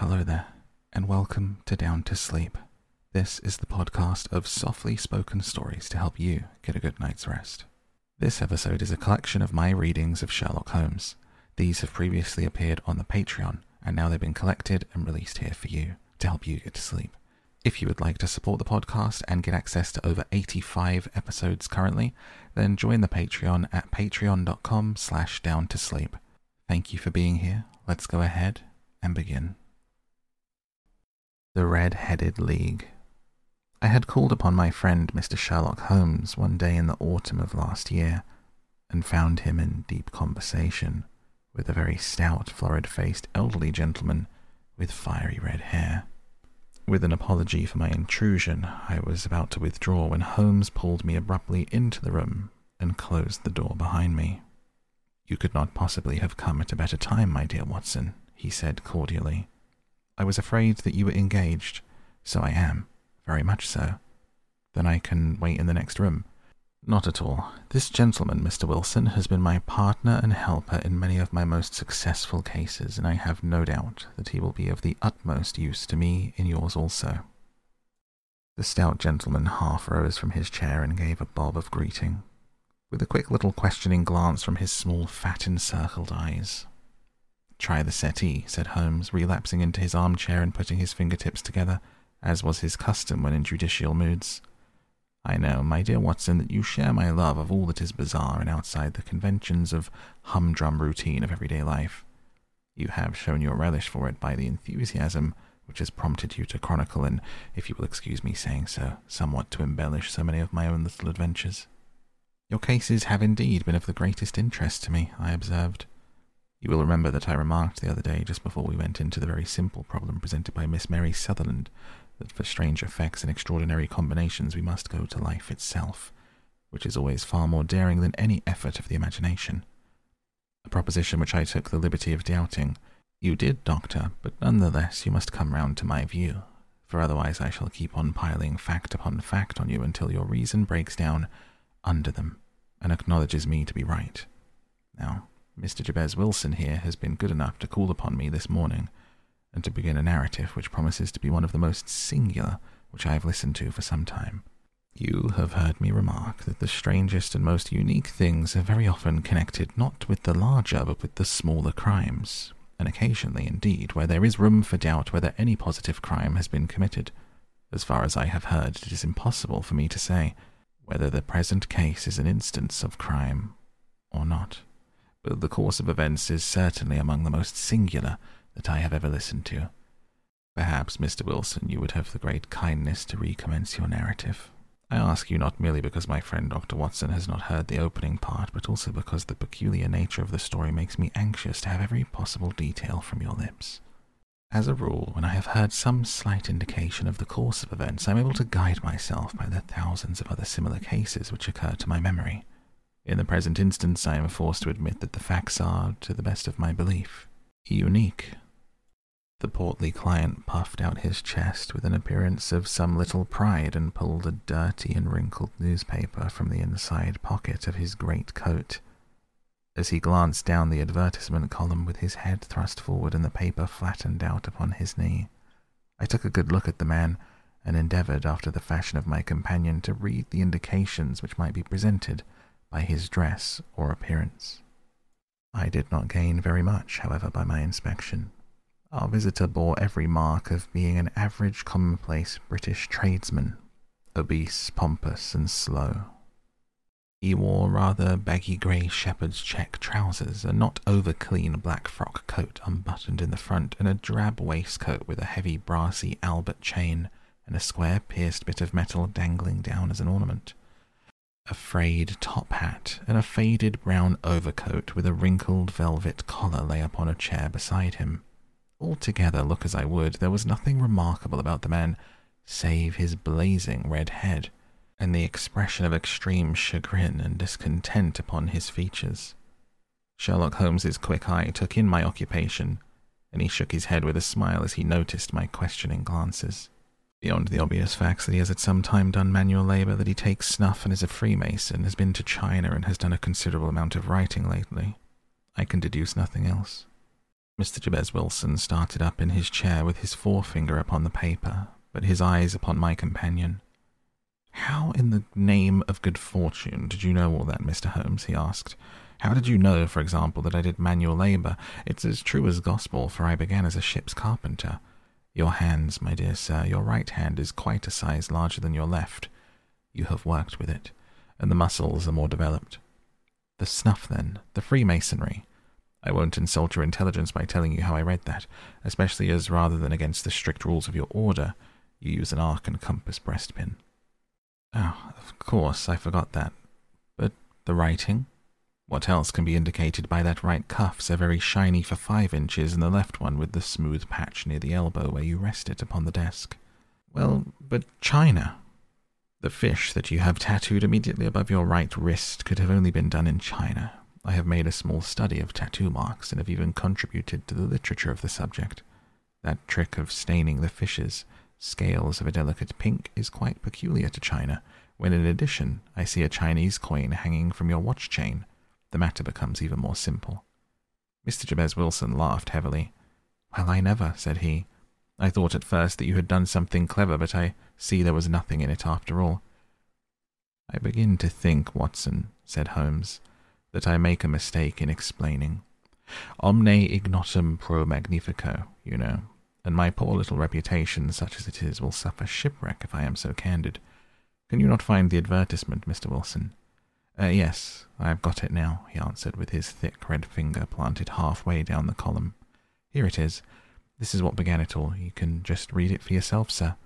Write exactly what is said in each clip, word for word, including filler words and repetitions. Hello there, and welcome to Down to Sleep. This is the podcast of softly spoken stories to help you get a good night's rest. This episode is a collection of my readings of Sherlock Holmes. These have previously appeared on the Patreon, and now they've been collected and released here for you to help you get to sleep. If you would like to support the podcast and get access to over eighty-five episodes currently, then join the Patreon at patreon.com slash down to sleep. Thank you for being here. Let's go ahead and begin. The Red-Headed League. I had called upon my friend Mister Sherlock Holmes one day in the autumn of last year, and found him in deep conversation with a very stout, florid-faced elderly gentleman with fiery red hair. With an apology for my intrusion, I was about to withdraw when Holmes pulled me abruptly into the room and closed the door behind me. "You could not possibly have come at a better time, my dear Watson," he said cordially. "I was afraid that you were engaged, so I am, very much so." "Then I can wait in the next room." "Not at all. This gentleman, Mister Wilson, has been my partner and helper in many of my most successful cases, and I have no doubt that he will be of the utmost use to me in yours also." The stout gentleman half rose from his chair and gave a bob of greeting, with a quick little questioning glance from his small, fat, encircled eyes. "Try the settee," said Holmes, relapsing into his armchair and putting his fingertips together, as was his custom when in judicial moods. "I know, my dear Watson, that you share my love of all that is bizarre and outside the conventions of humdrum routine of everyday life. You have shown your relish for it by the enthusiasm which has prompted you to chronicle and, if you will excuse me saying so, somewhat to embellish so many of my own little adventures." "Your cases have indeed been of the greatest interest to me," I observed. "You will remember that I remarked the other day, just before we went into the very simple problem presented by Miss Mary Sutherland, that for strange effects and extraordinary combinations we must go to life itself, which is always far more daring than any effort of the imagination. A proposition which I took the liberty of doubting. You did, Doctor, but none the less you must come round to my view, for otherwise I shall keep on piling fact upon fact on you until your reason breaks down under them and acknowledges me to be right. Now, Mister Jabez Wilson here has been good enough to call upon me this morning, and to begin a narrative which promises to be one of the most singular which I have listened to for some time. You have heard me remark that the strangest and most unique things are very often connected not with the larger but with the smaller crimes, and occasionally indeed where there is room for doubt whether any positive crime has been committed. As far as I have heard, it is impossible for me to say whether the present case is an instance of crime or not. But the course of events is certainly among the most singular that I have ever listened to. Perhaps, Mister Wilson, you would have the great kindness to recommence your narrative. I ask you not merely because my friend Doctor Watson has not heard the opening part, but also because the peculiar nature of the story makes me anxious to have every possible detail from your lips. As a rule, when I have heard some slight indication of the course of events, I am able to guide myself by the thousands of other similar cases which occur to my memory. In the present instance, I am forced to admit that the facts are, to the best of my belief, unique." The portly client puffed out his chest with an appearance of some little pride and pulled a dirty and wrinkled newspaper from the inside pocket of his great coat. As he glanced down the advertisement column with his head thrust forward and the paper flattened out upon his knee, I took a good look at the man and endeavoured, after the fashion of my companion, to read the indications which might be presented by his dress or appearance. I did not gain very much, however, by my inspection. Our visitor bore every mark of being an average, commonplace British tradesman, obese, pompous, and slow. He wore rather baggy grey shepherd's check trousers, a not over-clean black frock coat unbuttoned in the front, and a drab waistcoat with a heavy brassy Albert chain and a square pierced bit of metal dangling down as an ornament, a frayed top hat, and a faded brown overcoat with a wrinkled velvet collar lay upon a chair beside him. Altogether, look as I would, there was nothing remarkable about the man save his blazing red head and the expression of extreme chagrin and discontent upon his features. Sherlock Holmes's quick eye took in my occupation, and he shook his head with a smile as he noticed my questioning glances. Beyond the obvious facts that he has at some time done manual labour, that he takes snuff and is a Freemason, has been to China and has done a considerable amount of writing lately, I can deduce nothing else. Mister Jabez Wilson started up in his chair with his forefinger upon the paper, but his eyes upon my companion. "How in the name of good fortune did you know all that, Mister Holmes?" he asked. "How did you know, for example, that I did manual labour? It's as true as gospel, for I began as a ship's carpenter. Your hands, my dear sir, your right hand is quite a size larger than your left. You have worked with it, and the muscles are more developed. The snuff, then, the Freemasonry. I won't insult your intelligence by telling you how I read that, especially as, rather than against the strict rules of your order, you use an arc and compass breastpin." "Oh, of course, I forgot that. But the writing? What else can be indicated by that right cuff, so very shiny for five inches, and the left one with the smooth patch near the elbow where you rest it upon the desk?" "Well, but China. The fish that you have tattooed immediately above your right wrist could have only been done in China. I have made a small study of tattoo marks, and have even contributed to the literature of the subject. That trick of staining the fish's scales of a delicate pink is quite peculiar to China, when in addition I see a Chinese coin hanging from your watch chain. The matter becomes even more simple." Mister Jabez Wilson laughed heavily. "Well, I never," said he. "I thought at first that you had done something clever, but I see there was nothing in it after all." "I begin to think, Watson," said Holmes, "that I make a mistake in explaining. Omne ignotum pro magnifico, you know, and my poor little reputation, such as it is, will suffer shipwreck if I am so candid. Can you not find the advertisement, Mister Wilson?" Uh, yes, I have got it now," he answered, with his thick red finger planted halfway down the column. "Here it is. This is what began it all. You can just read it for yourself, sir."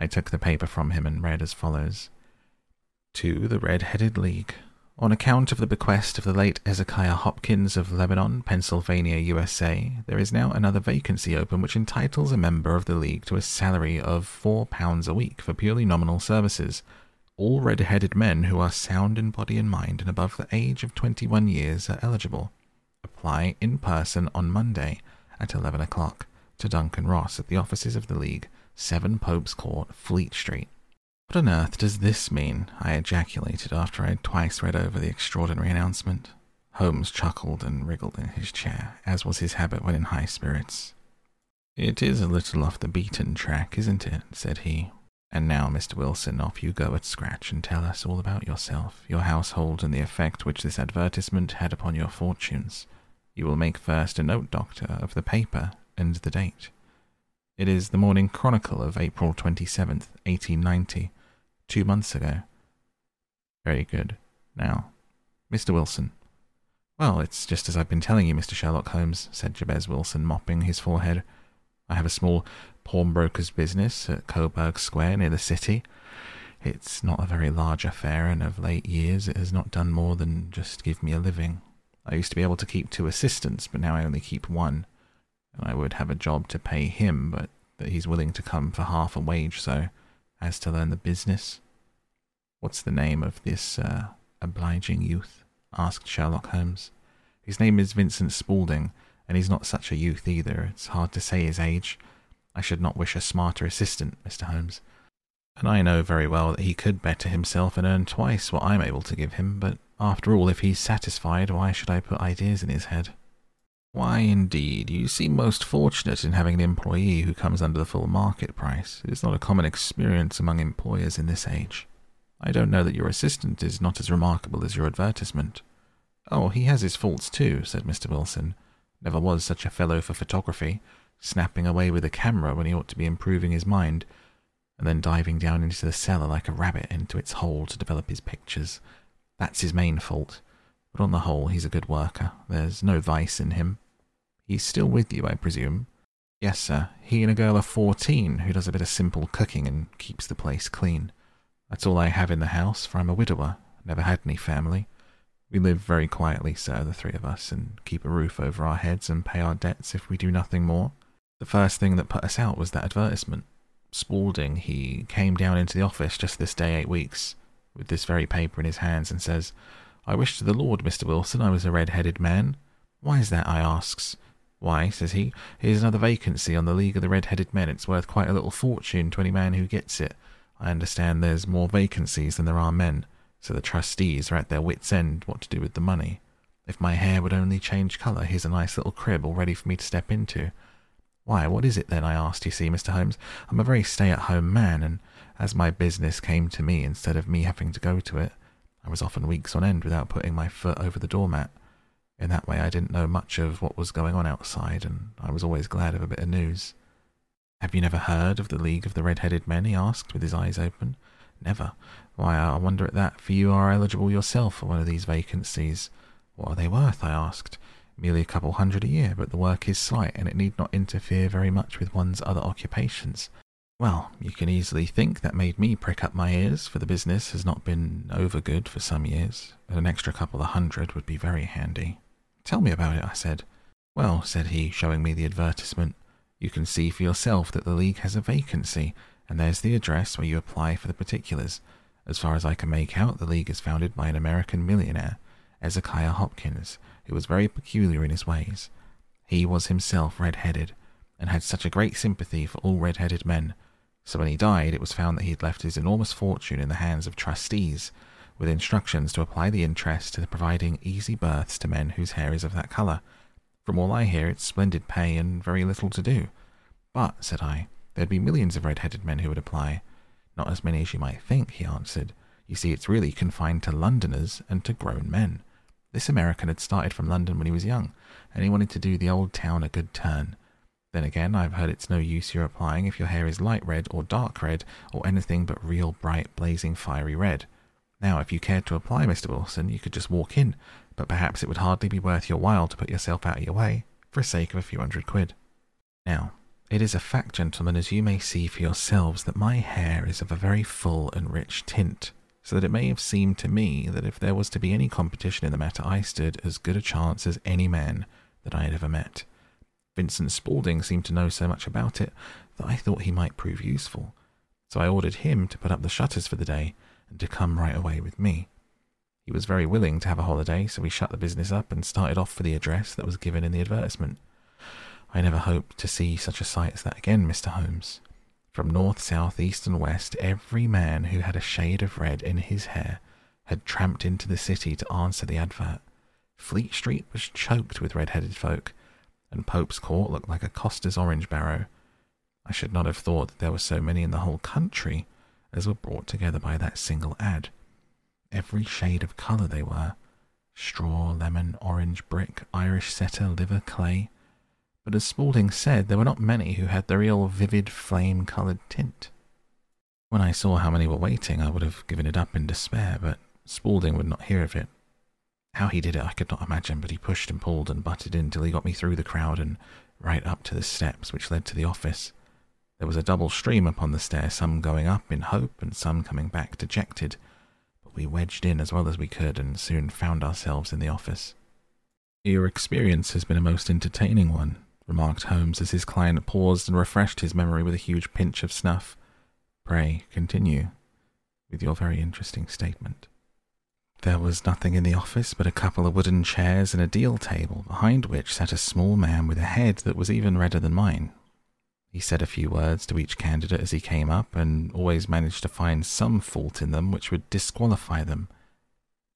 I took the paper from him and read as follows. "To the Red-Headed League. On account of the bequest of the late Ezekiah Hopkins of Lebanon, Pennsylvania, U S A, there is now another vacancy open which entitles a member of the League to a salary of four pounds a week for purely nominal services. All red-headed men who are sound in body and mind and above the age of twenty-one years are eligible. Apply in person on Monday at eleven o'clock to Duncan Ross at the offices of the League, seven Pope's Court, Fleet Street." "What on earth does this mean?" I ejaculated after I had twice read over the extraordinary announcement. Holmes chuckled and wriggled in his chair, as was his habit when in high spirits. "It is a little off the beaten track, isn't it?" said he. "And now, Mister Wilson, off you go at scratch and tell us all about yourself, your household, and the effect which this advertisement had upon your fortunes. You will make first a note, Doctor, of the paper and the date. It is the Morning Chronicle of April twenty-seventh, eighteen ninety, two months ago." "Very good. Now, Mister Wilson." "Well, it's just as I've been telling you, Mister Sherlock Holmes," said Jabez Wilson, mopping his forehead. "I have a small pawnbroker's business at Coburg Square near the city. It's not a very large affair, and of late years it has not done more than just give me a living. I used to be able to keep two assistants, but now I only keep one, and I would have a job to pay him, but that he's willing to come for half a wage so as to learn the business." "What's the name of this uh, obliging youth?" asked Sherlock Holmes. "His name is Vincent Spaulding, and he's not such a youth either. It's hard to say his age. I should not wish a smarter assistant, Mister Holmes, and I know very well that he could better himself and earn twice what I'm able to give him, but after all, if he's satisfied, why should I put ideas in his head?" "Why, indeed, you seem most fortunate in having an employee who comes under the full market price. It is not a common experience among employers in this age. I don't know that your assistant is not as remarkable as your advertisement." "Oh, he has his faults too," said Mister Wilson. "Never was such a fellow for photography, snapping away with a camera when he ought to be improving his mind, and then diving down into the cellar like a rabbit into its hole to develop his pictures. That's his main fault, but on the whole he's a good worker. There's no vice in him. He's still with you, I presume?" "Yes, sir. He and a girl of fourteen who does a bit of simple cooking and keeps the place clean. That's all I have in the house, for I'm a widower. Never had any family. We live very quietly, sir, the three of us, and keep a roof over our heads and pay our debts if we do nothing more. The first thing that put us out was that advertisement. Spaulding, he came down into the office just this day eight weeks, with this very paper in his hands, and says, 'I wish to the Lord, Mister Wilson, I was a red-headed man.' 'Why is that?' I asks. 'Why,' says he, 'here's another vacancy on the League of the Red-Headed Men. It's worth quite a little fortune to any man who gets it. I understand there's more vacancies than there are men, so the trustees are at their wits' end what to do with the money. If my hair would only change colour, here's a nice little crib all ready for me to step into. Why, what is it then? I asked. You see, Mister Holmes, I'm a very stay-at-home man, and as my business came to me instead of me having to go to it, I was often weeks on end without putting my foot over the doormat. In that way I didn't know much of what was going on outside, and I was always glad of a bit of news. Have you never heard of the League of the Red-Headed Men? he asked, with his eyes open. Never. Why, I wonder at that, for you are eligible yourself for one of these vacancies. What are they worth? I asked. Merely a couple hundred a year, but the work is slight, and it need not interfere very much with one's other occupations. Well, you can easily think that made me prick up my ears, for the business has not been over good for some years, and an extra couple of hundred would be very handy. Tell me about it, I said. Well, said he, showing me the advertisement, you can see for yourself that the League has a vacancy, and there's the address where you apply for the particulars. As far as I can make out, the League is founded by an American millionaire, Ezekiah Hopkins, who was very peculiar in his ways. He was himself red-headed, and had such a great sympathy for all red-headed men. So when he died, it was found that he had left his enormous fortune in the hands of trustees, with instructions to apply the interest to providing easy berths to men whose hair is of that colour. From all I hear, it's splendid pay and very little to do. But, said I, there'd be millions of red-headed men who would apply. Not as many as you might think, he answered. You see, it's really confined to Londoners and to grown men. This American had started from London when he was young, and he wanted to do the old town a good turn. Then again, I've heard it's no use your applying if your hair is light red or dark red or anything but real bright, blazing, fiery red. Now, if you cared to apply, Mister Wilson, you could just walk in, but perhaps it would hardly be worth your while to put yourself out of your way for the sake of a few hundred quid. Now, it is a fact, gentlemen, as you may see for yourselves, that my hair is of a very full and rich tint, so that it may have seemed to me that if there was to be any competition in the matter, I stood as good a chance as any man that I had ever met. Vincent Spaulding seemed to know so much about it that I thought he might prove useful, so I ordered him to put up the shutters for the day and to come right away with me. He was very willing to have a holiday, so we shut the business up and started off for the address that was given in the advertisement. I never hoped to see such a sight as that again, Mister Holmes. From north, south, east and west, every man who had a shade of red in his hair had tramped into the city to answer the advert. Fleet Street was choked with red-headed folk, and Pope's Court looked like a coster's orange barrow. I should not have thought that there were so many in the whole country as were brought together by that single ad. Every shade of colour they were, straw, lemon, orange, brick, Irish setter, liver, clay. But as Spaulding said, there were not many who had the real vivid flame-coloured tint. When I saw how many were waiting, I would have given it up in despair, but Spaulding would not hear of it. How he did it I could not imagine, but he pushed and pulled and butted in till he got me through the crowd and right up to the steps which led to the office. There was a double stream upon the stair, some going up in hope and some coming back dejected, but we wedged in as well as we could and soon found ourselves in the office. Your experience has been a most entertaining one, remarked Holmes as his client paused and refreshed his memory with a huge pinch of snuff. Pray continue with your very interesting statement. There was nothing in the office but a couple of wooden chairs and a deal table, behind which sat a small man with a head that was even redder than mine. He said a few words to each candidate as he came up, and always managed to find some fault in them which would disqualify them.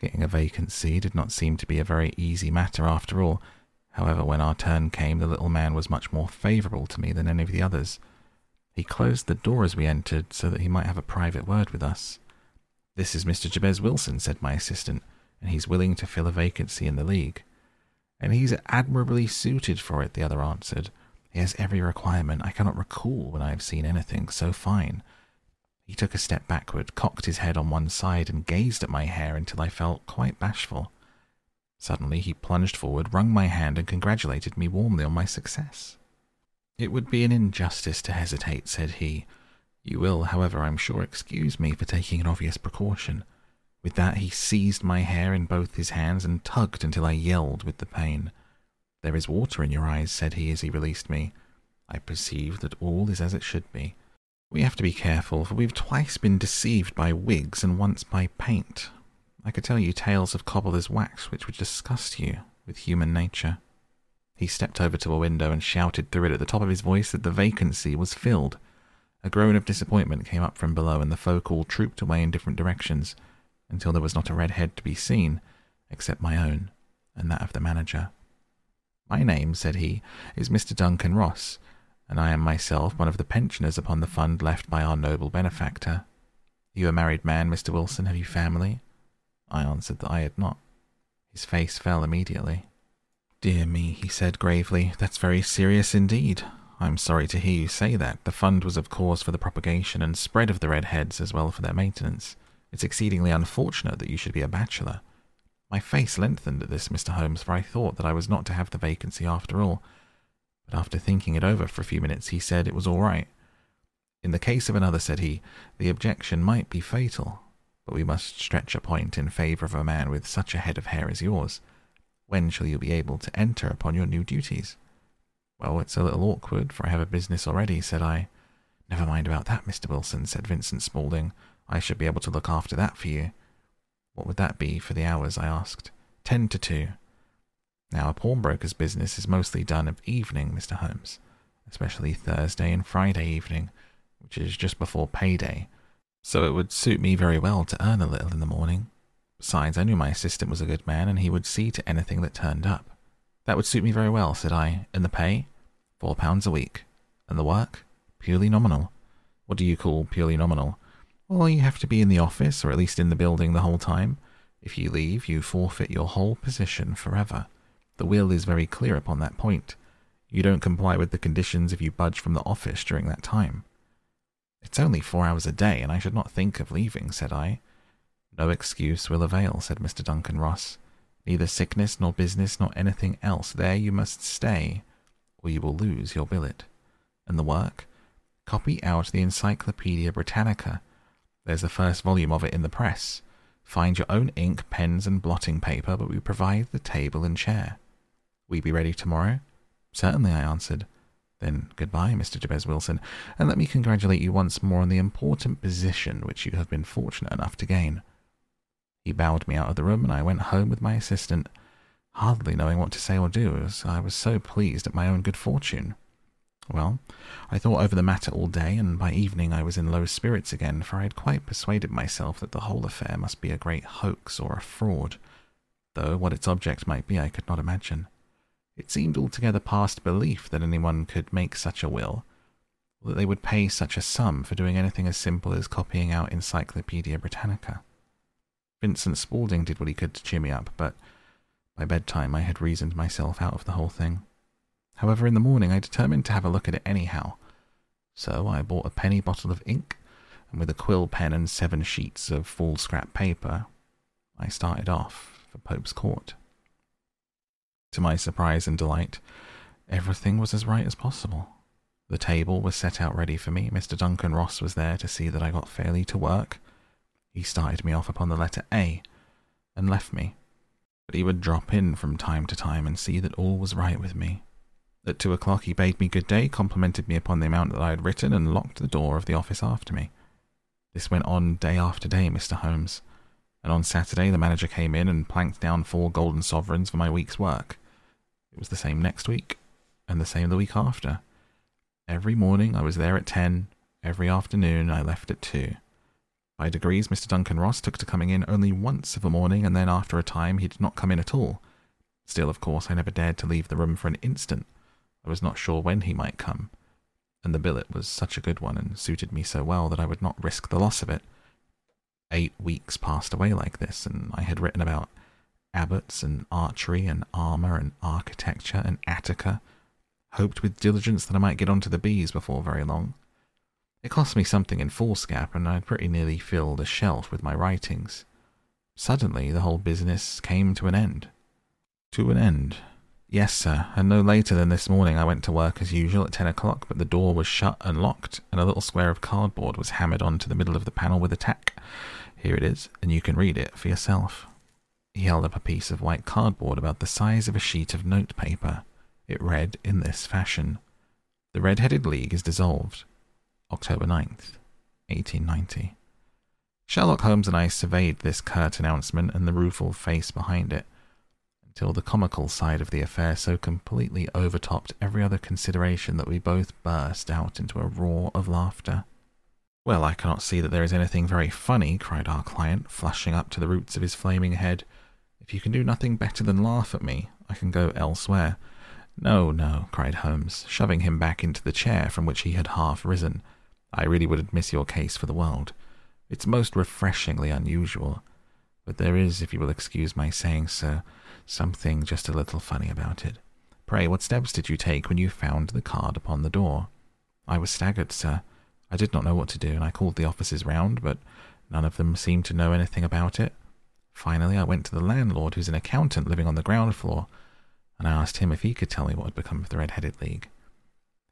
Getting a vacancy did not seem to be a very easy matter after all. However, when our turn came, the little man was much more favourable to me than any of the others. He closed the door as we entered, so that he might have a private word with us. This is Mister Jabez Wilson, said my assistant, and he's willing to fill a vacancy in the League. And he's admirably suited for it, the other answered. He has every requirement. I cannot recall when I have seen anything so fine. He took a step backward, cocked his head on one side, and gazed at my hair until I felt quite bashful. Suddenly he plunged forward, wrung my hand, and congratulated me warmly on my success. It would be an injustice to hesitate, said he. You will, however, I'm sure, excuse me for taking an obvious precaution. With that he seized my hair in both his hands and tugged until I yelled with the pain. There is water in your eyes, said he as he released me. I perceive that all is as it should be. We have to be careful, for we've twice been deceived by wigs and once by paint. I could tell you tales of cobbler's wax which would disgust you with human nature. He stepped over to a window and shouted through it at the top of his voice that the vacancy was filled. A groan of disappointment came up from below, and the folk all trooped away in different directions, until there was not a red head to be seen, except my own, and that of the manager. "My name," said he, "is Mister Duncan Ross, and I am myself one of the pensioners upon the fund left by our noble benefactor. Are you a married man, Mister Wilson? Have you family?" I answered that I had not. His face fell immediately. "Dear me," he said gravely, "that's very serious indeed. I am sorry to hear you say that. The fund was of course for the propagation and spread of the redheads as well for their maintenance. It's exceedingly unfortunate that you should be a bachelor." My face lengthened at this, Mister Holmes, for I thought that I was not to have the vacancy after all. But after thinking it over for a few minutes, he said it was all right. "In the case of another," said he, "the objection might be fatal, but we must stretch a point in favour of a man with such a head of hair as yours. When shall you be able to enter upon your new duties?" "Well, it's a little awkward, for I have a business already," said I. "Never mind about that, Mister Wilson," said Vincent Spaulding. "I should be able to look after that for you." "What would that be for the hours?" I asked. Ten to two. Now, a pawnbroker's business is mostly done of evening, Mister Holmes, especially Thursday and Friday evening, which is just before payday, so it would suit me very well to earn a little in the morning. Besides, I knew my assistant was a good man, and he would see to anything that turned up. "That would suit me very well," said I. "And the pay?" Four pounds a week. "And the work?" "Purely nominal." "What do you call purely nominal?" "Well, you have to be in the office, or at least in the building, the whole time. If you leave, you forfeit your whole position forever. The will is very clear upon that point. You don't comply with the conditions if you budge from the office during that time." "It's only four hours a day, and I should not think of leaving," said I. "No excuse will avail," said Mister Duncan Ross. "Neither sickness nor business nor anything else. There you must stay, or you will lose your billet." "And the work?" "Copy out the Encyclopaedia Britannica. There's the first volume of it in the press. Find your own ink, pens, and blotting paper, but we provide the table and chair." "We be ready tomorrow?" "Certainly," I answered. "Then goodbye, Mister Jabez Wilson, and let me congratulate you once more on the important position which you have been fortunate enough to gain." He bowed me out of the room, and I went home with my assistant, hardly knowing what to say or do, as I was so pleased at my own good fortune. Well, I thought over the matter all day, and by evening I was in low spirits again, for I had quite persuaded myself that the whole affair must be a great hoax or a fraud, though what its object might be I could not imagine. It seemed altogether past belief that anyone could make such a will, or that they would pay such a sum for doing anything as simple as copying out Encyclopaedia Britannica. Vincent Spaulding did what he could to cheer me up, but by bedtime I had reasoned myself out of the whole thing. However, in the morning I determined to have a look at it anyhow, so I bought a penny bottle of ink, and with a quill pen and seven sheets of full scrap paper, I started off for Pope's Court. To my surprise and delight, everything was as right as possible. The table was set out ready for me. Mister Duncan Ross was there to see that I got fairly to work. He started me off upon the letter A, and left me, but he would drop in from time to time and see that all was right with me. At two o'clock he bade me good day, complimented me upon the amount that I had written, and locked the door of the office after me. This went on day after day, Mister Holmes. And on Saturday the manager came in and planked down four golden sovereigns for my week's work. It was the same next week, and the same the week after. Every morning I was there at ten, every afternoon I left at two. By degrees Mister Duncan Ross took to coming in only once of a morning, and then after a time he did not come in at all. Still, of course, I never dared to leave the room for an instant. I was not sure when he might come, and the billet was such a good one and suited me so well that I would not risk the loss of it. Eight weeks passed away like this, and I had written about abbots and archery and armour and architecture and Attica, hoped with diligence that I might get onto the bees before very long. It cost me something in foolscap, and I pretty nearly filled a shelf with my writings. Suddenly the whole business came to an end. To an end. Yes, sir, and no later than this morning I went to work as usual at ten o'clock, but the door was shut and locked, and a little square of cardboard was hammered on to the middle of the panel with a tack. Here it is, and you can read it for yourself. He held up a piece of white cardboard about the size of a sheet of notepaper. It read in this fashion: "The Red-Headed League is dissolved. October ninth, eighteen ninety. Sherlock Holmes and I surveyed this curt announcement and the rueful face behind it, until the comical side of the affair so completely overtopped every other consideration that we both burst out into a roar of laughter. "Well, I cannot see that there is anything very funny," cried our client, flushing up to the roots of his flaming head. If you can do nothing better than laugh at me, I can go elsewhere. No, no, cried Holmes, shoving him back into the chair from which he had half risen. I really wouldn't miss your case for the world. It's most refreshingly unusual. But there is, if you will excuse my saying so, something just a little funny about it. Pray, what steps did you take when you found the card upon the door? I was staggered, sir. I did not know what to do, and I called the offices round, but none of them seemed to know anything about it. Finally, I went to the landlord, who's an accountant living on the ground floor, and I asked him if he could tell me what had become of the Red-Headed League.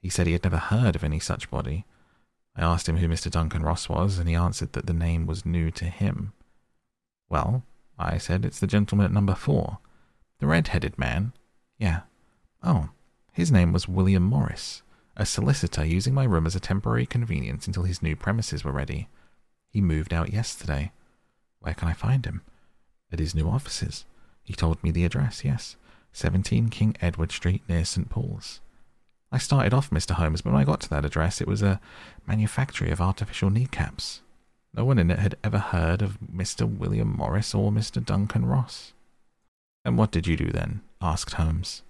He said he had never heard of any such body. I asked him who Mister Duncan Ross was, and he answered that the name was new to him. Well, I said, it's the gentleman at number four. The red-headed man? Yeah. Oh, his name was William Morris, a solicitor using my room as a temporary convenience until his new premises were ready. He moved out yesterday. Where can I find him? At his new offices. He told me the address, yes. seventeen King Edward Street, near Saint Paul's. I started off, Mister Holmes, but when I got to that address, it was a manufactory of artificial kneecaps. No one in it had ever heard of Mister William Morris or Mister Duncan Ross. And what did you do then? Asked Holmes.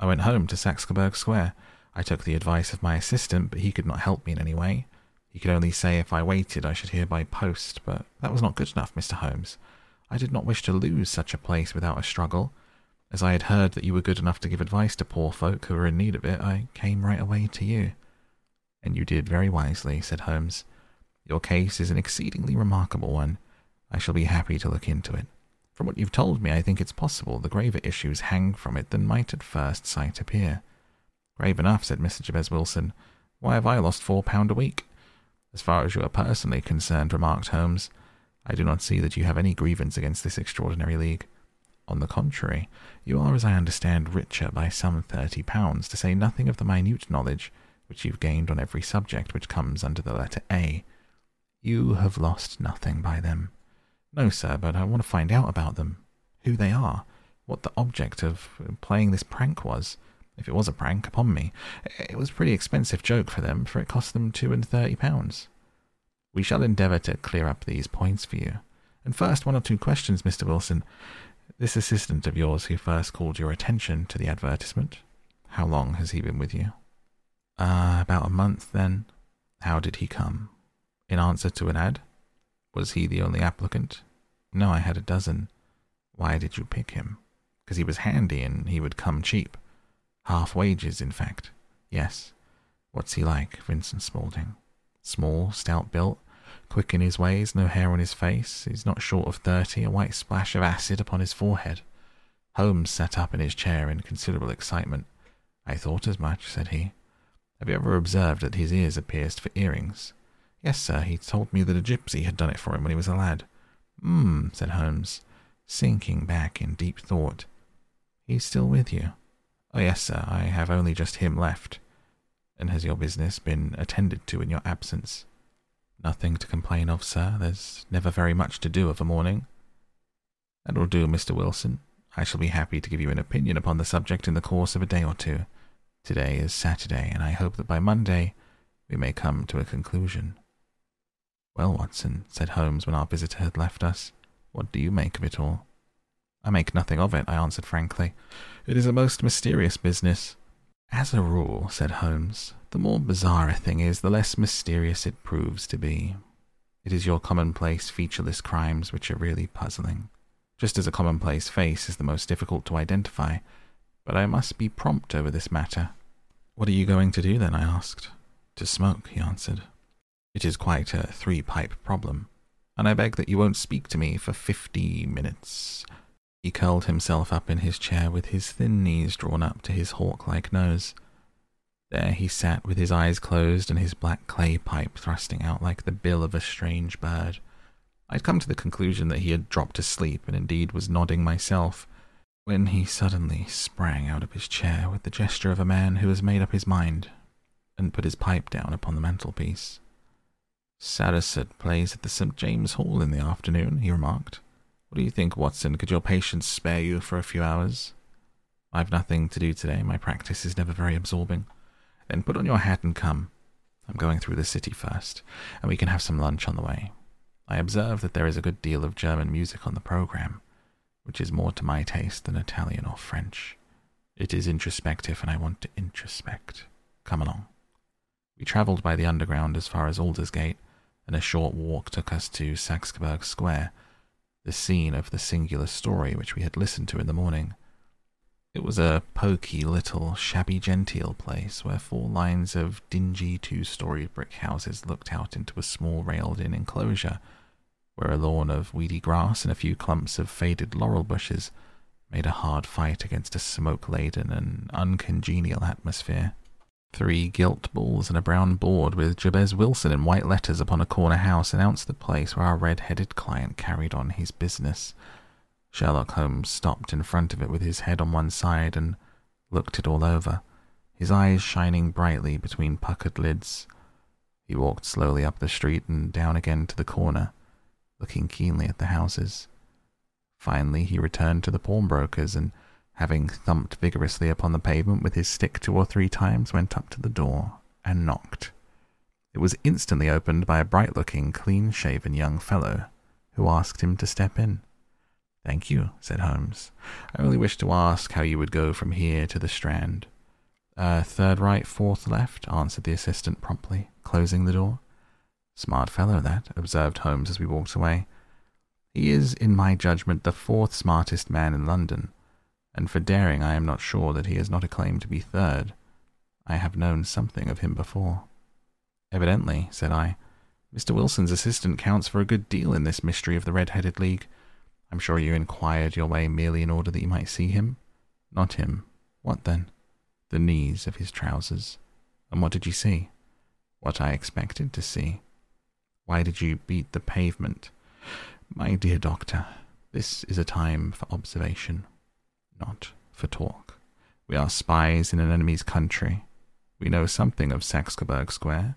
I went home to Saxe-Coburg Square. I took the advice of my assistant, but he could not help me in any way. He could only say if I waited I should hear by post, but that was not good enough, Mister Holmes. I did not wish to lose such a place without a struggle. As I had heard that you were good enough to give advice to poor folk who were in need of it, I came right away to you. And you did very wisely, said Holmes. Your case is an exceedingly remarkable one. I shall be happy to look into it. From what you've told me, I think it's possible the graver issues hang from it than might at first sight appear. Grave enough, said Mister Jabez Wilson. Why have I lost four pound a week? As far as you are personally concerned, remarked Holmes, I do not see that you have any grievance against this extraordinary league. On the contrary, you are, as I understand, richer by some thirty pounds, to say nothing of the minute knowledge which you've gained on every subject which comes under the letter A. You have lost nothing by them. No, sir, but I want to find out about them, who they are, what the object of playing this prank was, if it was a prank, upon me. It was a pretty expensive joke for them, for it cost them two and thirty pounds. We shall endeavour to clear up these points for you. And first, one or two questions, Mister Wilson. This assistant of yours who first called your attention to the advertisement, how long has he been with you? Uh, about a month, then. How did he come? In answer to an ad? Was he the only applicant? No, I had a dozen. Why did you pick him? Because he was handy and he would come cheap. Half wages, in fact. Yes. What's he like, Vincent Spaulding? Small, stout-built. Quick in his ways, no hair on his face. He's not short of thirty, a white splash of acid upon his forehead. Holmes sat up in his chair in considerable excitement. I thought as much, said he. Have you ever observed that his ears are pierced for earrings? Yes, sir, he told me that a gypsy had done it for him when he was a lad. Hmm, said Holmes, sinking back in deep thought. He's still with you? Oh, yes, sir, I have only just him left. And has your business been attended to in your absence? Nothing to complain of, sir. There's never very much to do of a morning. That will do, Mister Wilson. I shall be happy to give you an opinion upon the subject in the course of a day or two. Today is Saturday, and I hope that by Monday we may come to a conclusion. Well, Watson, said Holmes when our visitor had left us, what do you make of it all? I make nothing of it, I answered frankly. It is a most mysterious business. As a rule, said Holmes, the more bizarre a thing is, the less mysterious it proves to be. It is your commonplace, featureless crimes which are really puzzling, just as a commonplace face is the most difficult to identify. But I must be prompt over this matter. What are you going to do then? I asked. To smoke, he answered. It is quite a three-pipe problem, and I beg that you won't speak to me for fifty minutes. He curled himself up in his chair with his thin knees drawn up to his hawk-like nose. There he sat with his eyes closed and his black clay pipe thrusting out like the bill of a strange bird. I had come to the conclusion that he had dropped asleep and indeed was nodding myself, when he suddenly sprang out of his chair with the gesture of a man who has made up his mind and put his pipe down upon the mantelpiece. Sarasate plays at the Saint James Hall in the afternoon, he remarked. What do you think, Watson? Could your patients spare you for a few hours? I've nothing to do today. My practice is never very absorbing. Then put on your hat and come. I'm going through the city first, and we can have some lunch on the way. I observe that there is a good deal of German music on the programme. which is more to my taste than Italian or French. It is introspective, and I want to introspect. Come along." We travelled by the Underground as far as Aldersgate, and a short walk took us to Saxe-Coburg Square, the scene of the singular story which we had listened to in the morning. It was a poky little, shabby genteel place where four lines of dingy two-storey brick houses looked out into a small railed-in enclosure, where a lawn of weedy grass and a few clumps of faded laurel bushes made a hard fight against a smoke-laden and uncongenial atmosphere. Three gilt balls and a brown board with Jabez Wilson in white letters upon a corner house announced the place where our red-headed client carried on his business. Sherlock Holmes stopped in front of it with his head on one side and looked it all over, his eyes shining brightly between puckered lids. He walked slowly up the street and down again to the corner, looking keenly at the houses. Finally he returned to the pawnbroker's and, having thumped vigorously upon the pavement with his stick two or three times, went up to the door and knocked. It was instantly opened by a bright-looking, clean-shaven young fellow, who asked him to step in. "Thank you," said Holmes. "I only wish to ask how you would go from here to the Strand." Uh, third right, fourth left," answered the assistant promptly, closing the door. "Smart fellow, that," observed Holmes as we walked away. "He is, in my judgment, the fourth smartest man in London, and for daring I am not sure that he has not a claim to be third. I have known something of him before." "Evidently," said I. "Mister Wilson's assistant counts for a good deal in this mystery of the Red-Headed League. I'm sure you inquired your way merely in order that you might see him." "Not him." "What then?" "The knees of his trousers." "And what did you see?" "What I expected to see." "Why did you beat the pavement?" "My dear doctor, this is a time for observation, not for talk. We are spies in an enemy's country. We know something of Saxe-Coburg Square.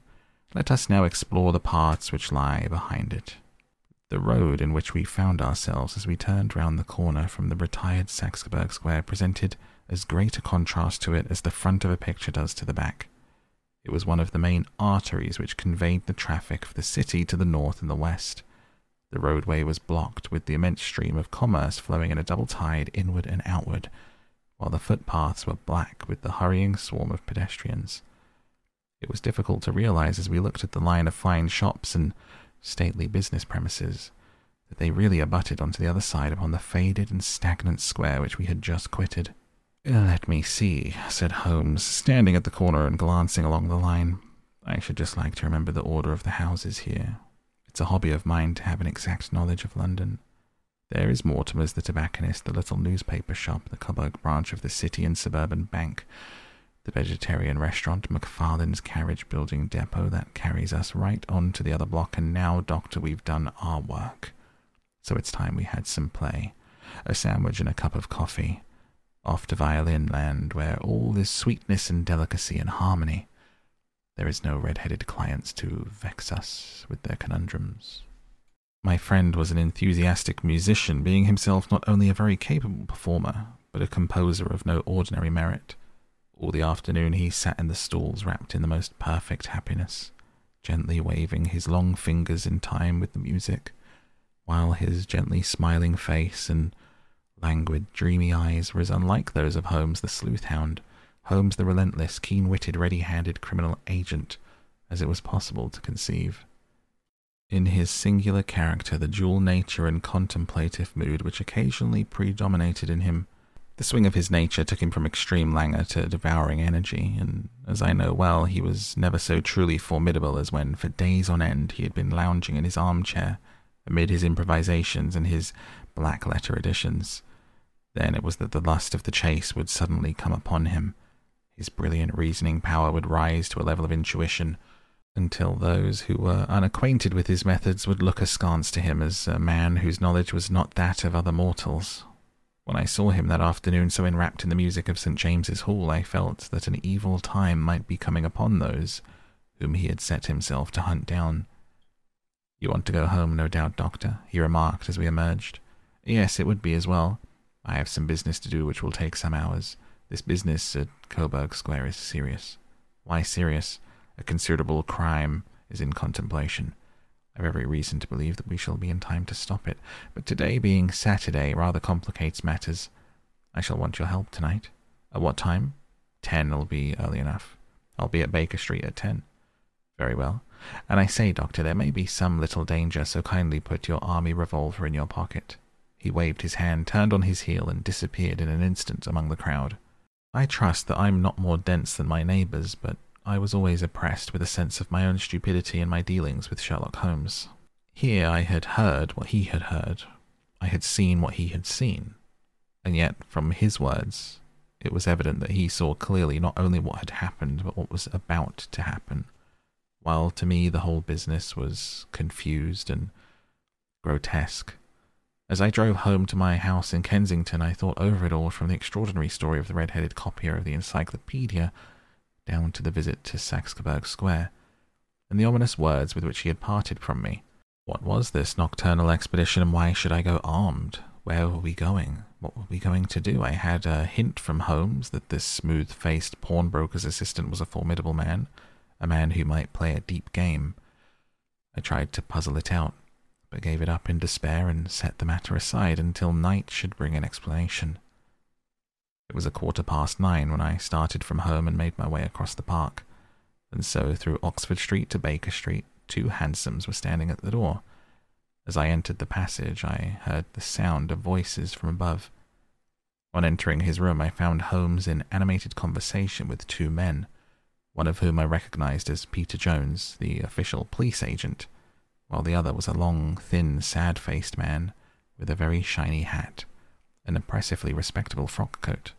Let us now explore the parts which lie behind it." The road in which we found ourselves as we turned round the corner from the retired Saxe-Coburg Square presented as great a contrast to it as the front of a picture does to the back. It was one of the main arteries which conveyed the traffic of the city to the north and the west. The roadway was blocked with the immense stream of commerce flowing in a double tide inward and outward, while the footpaths were black with the hurrying swarm of pedestrians. It was difficult to realize as we looked at the line of fine shops and stately business premises that they really abutted onto the other side upon the faded and stagnant square which we had just quitted. "Let me see," said Holmes, standing at the corner and glancing along the line. "I should just like to remember the order of the houses here. It's a hobby of mine to have an exact knowledge of London. There is Mortimer's, the tobacconist, the little newspaper shop, the Coburg branch of the City and Suburban Bank, the vegetarian restaurant, McFarlane's carriage building depot. That carries us right on to the other block, and now, Doctor, we've done our work. So it's time we had some play, a sandwich and a cup of coffee. Off to Violin Land, where all is sweetness and delicacy and harmony. There is no red-headed clients to vex us with their conundrums." My friend was an enthusiastic musician, being himself not only a very capable performer, but a composer of no ordinary merit. All the afternoon he sat in the stalls wrapped in the most perfect happiness, gently waving his long fingers in time with the music, while his gently smiling face and languid, dreamy eyes were as unlike those of Holmes the sleuth-hound, Holmes the relentless, keen-witted, ready-handed criminal agent, as it was possible to conceive. In his singular character, the dual nature and contemplative mood which occasionally predominated in him, the swing of his nature took him from extreme languor to devouring energy, and, as I know well, he was never so truly formidable as when, for days on end, he had been lounging in his armchair, amid his improvisations and his black-letter editions. Then it was that the lust of the chase would suddenly come upon him. His brilliant reasoning power would rise to a level of intuition, until those who were unacquainted with his methods would look askance to him as a man whose knowledge was not that of other mortals. When I saw him that afternoon so enwrapped in the music of Saint James's Hall, I felt that an evil time might be coming upon those whom he had set himself to hunt down. "You want to go home, no doubt, Doctor," he remarked as we emerged. "Yes, it would be as well. I have some business to do which will take some hours. This business at Coburg Square is serious." "Why serious?" "A considerable crime is in contemplation. I have every reason to believe that we shall be in time to stop it, but today being Saturday rather complicates matters. I shall want your help tonight. At what time? Ten will be early enough. I'll be at Baker Street at ten. Very well. And I say, Doctor, there may be some little danger, so kindly put your army revolver in your pocket. He waved his hand, turned on his heel, and disappeared in an instant among the crowd. I trust that I'm not more dense than my neighbours, but I was always oppressed with a sense of my own stupidity in my dealings with Sherlock Holmes. Here I had heard what he had heard. I had seen what he had seen. And yet, from his words, it was evident that he saw clearly not only what had happened, but what was about to happen. While to me the whole business was confused and grotesque. As I drove home to my house in Kensington, I thought over it all, from the extraordinary story of the red-headed copier of the Encyclopaedia down to the visit to Saxe-Coburg Square, and the ominous words with which he had parted from me. What was this nocturnal expedition, and why should I go armed? Where were we going? What were we going to do? I had a hint from Holmes that this smooth-faced pawnbroker's assistant was a formidable man, a man who might play a deep game. I tried to puzzle it out, but gave it up in despair and set the matter aside until night should bring an explanation. It was a quarter past nine when I started from home and made my way across the park, and so through Oxford Street to Baker Street, two hansoms were standing at the door. As I entered the passage, I heard the sound of voices from above. On entering his room, I found Holmes in animated conversation with two men, one of whom I recognized as Peter Jones, the official police agent, while the other was a long, thin, sad-faced man with a very shiny hat, an oppressively respectable frock coat.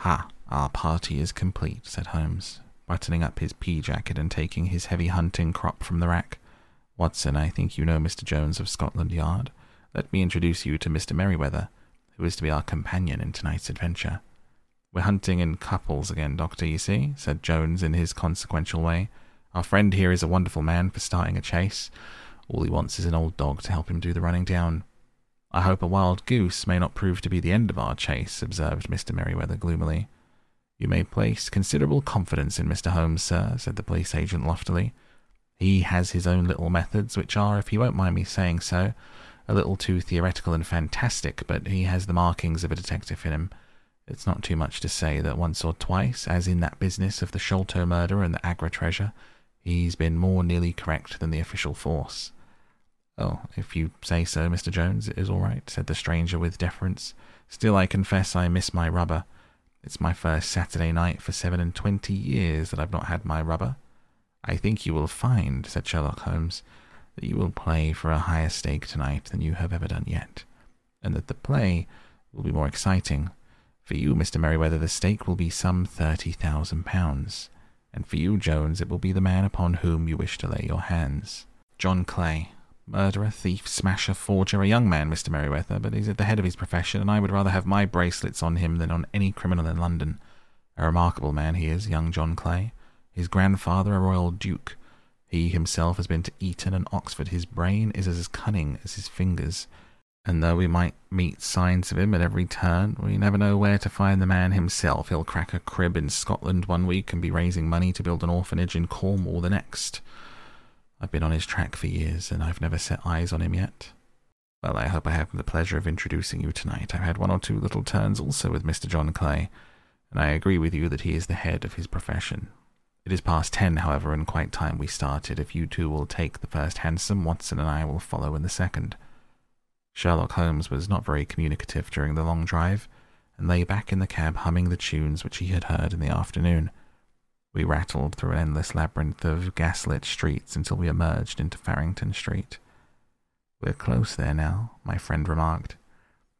"Ha, our party is complete," said Holmes, buttoning up his pea-jacket and taking his heavy hunting crop from the rack. "Watson, I think you know Mister Jones of Scotland Yard. Let me introduce you to Mister Merriweather, who is to be our companion in tonight's adventure." "We're hunting in couples again, Doctor, you see," said Jones in his consequential way. "Our friend here is a wonderful man for starting a chase. All he wants is an old dog to help him do the running down." "I hope a wild goose may not prove to be the end of our chase," observed Mister Merriweather gloomily. "You may place considerable confidence in Mister Holmes, sir," said the police agent loftily. "He has his own little methods, which are, if you won't mind me saying so, a little too theoretical and fantastic, but he has the markings of a detective in him. It's not too much to say that once or twice, as in that business of the Sholto murder and the Agra treasure, he's been more nearly correct than the official force." "Oh, if you say so, Mister Jones, it is all right," said the stranger with deference. "Still, I confess I miss my rubber. It's my first Saturday night for seven and twenty years that I've not had my rubber." "I think you will find," said Sherlock Holmes, "that you will play for a higher stake tonight than you have ever done yet, and that the play will be more exciting. For you, Mister Merriweather, the stake will be some thirty thousand pounds, and for you, Jones, it will be the man upon whom you wish to lay your hands. John Clay, murderer, thief, smasher, forger, a young man, Mister Merriweather, but he's at the head of his profession, and I would rather have my bracelets on him than on any criminal in London. A remarkable man he is, young John Clay, his grandfather a royal duke. He himself has been to Eton and Oxford. His brain is as cunning as his fingers, and though we might meet signs of him at every turn, we never know where to find the man himself. He'll crack a crib in Scotland one week and be raising money to build an orphanage in Cornwall the next. I've been on his track for years, and I've never set eyes on him yet. Well, I hope I have the pleasure of introducing you tonight. I've had one or two little turns also with Mister John Clay, and I agree with you that he is the head of his profession. It is past ten, however, and quite time we started. If you two will take the first hansom, Watson and I will follow in the second." Sherlock Holmes was not very communicative during the long drive, and lay back in the cab humming the tunes which he had heard in the afternoon. We rattled through an endless labyrinth of gaslit streets until we emerged into Farrington Street. "We're close there now," my friend remarked.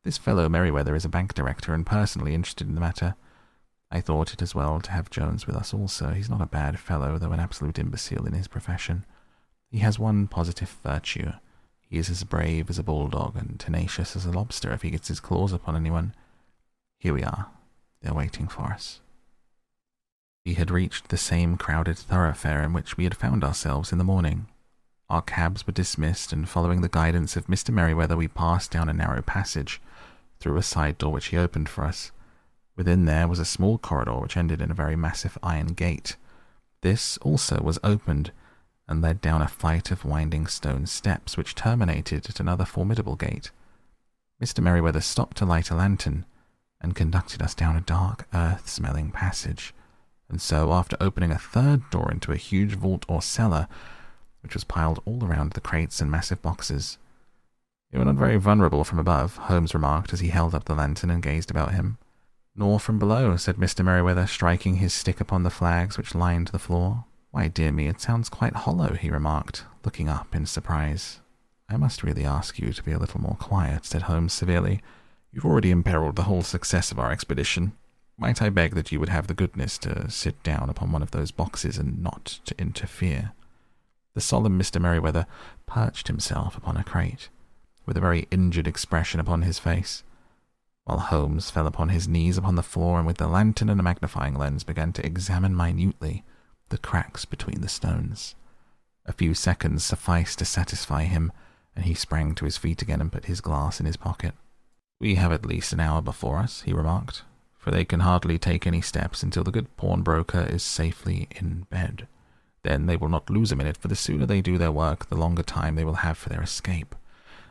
"This fellow Merriweather is a bank director and personally interested in the matter. I thought it as well to have Jones with us also. He's not a bad fellow, though an absolute imbecile in his profession. He has one positive virtue. He is as brave as a bulldog and tenacious as a lobster if he gets his claws upon anyone. Here we are. They're waiting for us." We had reached the same crowded thoroughfare in which we had found ourselves in the morning. Our cabs were dismissed, and following the guidance of Mister Merriweather, we passed down a narrow passage, through a side door which he opened for us. Within there was a small corridor which ended in a very massive iron gate. This also was opened, and led down a flight of winding stone steps which terminated at another formidable gate. Mister Merriweather stopped to light a lantern, and conducted us down a dark, earth-smelling passage, and so, after opening a third door into a huge vault or cellar, which was piled all around the crates and massive boxes. "You were not very vulnerable from above," Holmes remarked as he held up the lantern and gazed about him. "Nor from below," said Mister Merriweather, striking his stick upon the flags which lined the floor. "Why, dear me, it sounds quite hollow," he remarked, looking up in surprise. "I must really ask you to be a little more quiet," said Holmes severely. "You've already imperiled the whole success of our expedition. Might I beg that you would have the goodness to sit down upon one of those boxes and not to interfere?" The solemn Mister Merriweather perched himself upon a crate, with a very injured expression upon his face, while Holmes fell upon his knees upon the floor and with the lantern and a magnifying lens began to examine minutely the cracks between the stones. A few seconds sufficed to satisfy him, and he sprang to his feet again and put his glass in his pocket. "We have at least an hour before us," he remarked, "for they can hardly take any steps until the good pawnbroker is safely in bed. Then they will not lose a minute, for the sooner they do their work, the longer time they will have for their escape.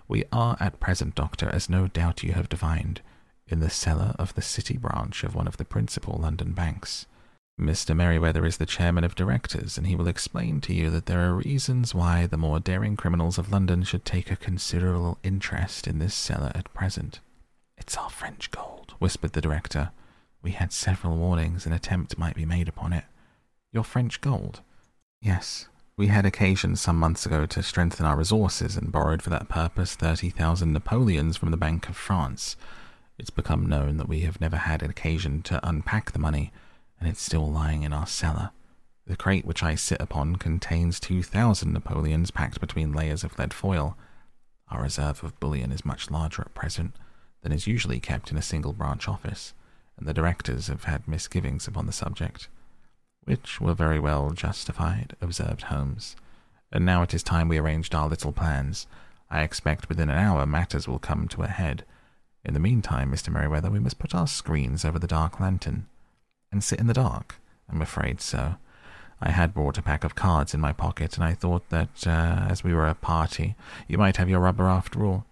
We are at present, Doctor, as no doubt you have divined, in the cellar of the City branch of one of the principal London banks. Mister Merriweather is the chairman of directors, and he will explain to you that there are reasons why the more daring criminals of London should take a considerable interest in this cellar at present." "It's our French gold," whispered the director. "We had several warnings an attempt might be made upon it." "Your French gold?" "Yes. We had occasion some months ago to strengthen our resources and borrowed for that purpose thirty thousand Napoleons from the Bank of France. It's become known that we have never had occasion to unpack the money, and it's still lying in our cellar. The crate which I sit upon contains two thousand Napoleons packed between layers of lead foil. Our reserve of bullion is much larger at present than is usually kept in a single branch office, and the directors have had misgivings upon the subject." "Which were very well justified," observed Holmes. "And now it is time we arranged our little plans. I expect within an hour matters will come to a head. In the meantime, Mister Merriweather, we must put our screens over the dark lantern." "And sit in the dark?" "I'm afraid so. I had brought a pack of cards in my pocket, and I thought that, uh, as we were a party, you might have your rubber after all.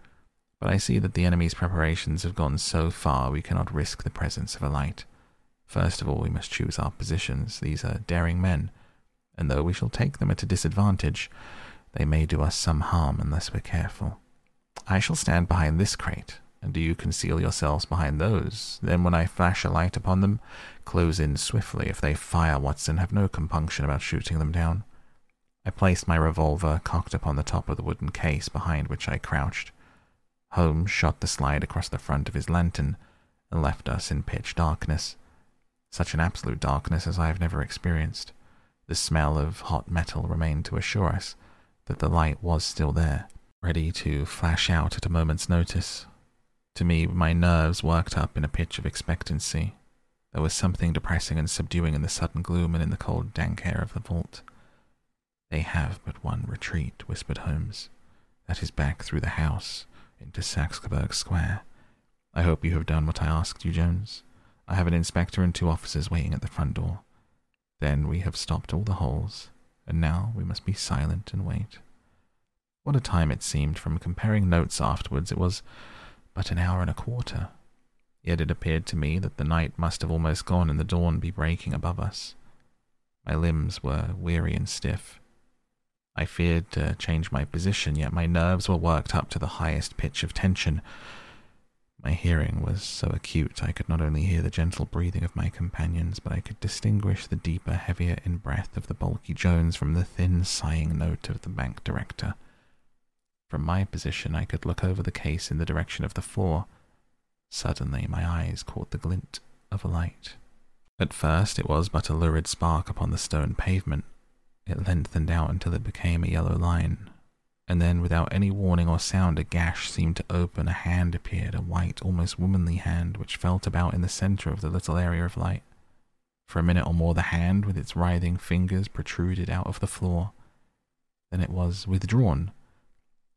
But I see that the enemy's preparations have gone so far we cannot risk the presence of a light. First of all, we must choose our positions. These are daring men, and though we shall take them at a disadvantage, they may do us some harm unless we're careful. I shall stand behind this crate, and do you conceal yourselves behind those. Then when I flash a light upon them, close in swiftly. If they fire, Watson, have no compunction about shooting them down." I placed my revolver cocked upon the top of the wooden case behind which I crouched. Holmes shot the slide across the front of his lantern, and left us in pitch darkness. Such an absolute darkness as I have never experienced. The smell of hot metal remained to assure us that the light was still there, ready to flash out at a moment's notice. To me, my nerves worked up in a pitch of expectancy. There was something depressing and subduing in the sudden gloom and in the cold, dank air of the vault. "They have but one retreat," whispered Holmes. "That is back through the house, into Saxe-Coburg Square. I hope you have done what I asked you, Jones. I have an inspector and two officers waiting at the front door. Then we have stopped all the holes, and now we must be silent and wait." What a time it seemed! From comparing notes afterwards, it was but an hour and a quarter. Yet it appeared to me that the night must have almost gone and the dawn be breaking above us. My limbs were weary and stiff. I feared to change my position, yet my nerves were worked up to the highest pitch of tension. My hearing was so acute I could not only hear the gentle breathing of my companions, but I could distinguish the deeper, heavier in-breath of the bulky Jones from the thin, sighing note of the bank director. From my position I could look over the case in the direction of the floor. Suddenly my eyes caught the glint of a light. At first it was but a lurid spark upon the stone pavement. It lengthened out until it became a yellow line, and then, without any warning or sound, a gash seemed to open, a hand appeared, a white, almost womanly hand, which felt about in the centre of the little area of light. For a minute or more the hand, with its writhing fingers, protruded out of the floor. Then it was withdrawn,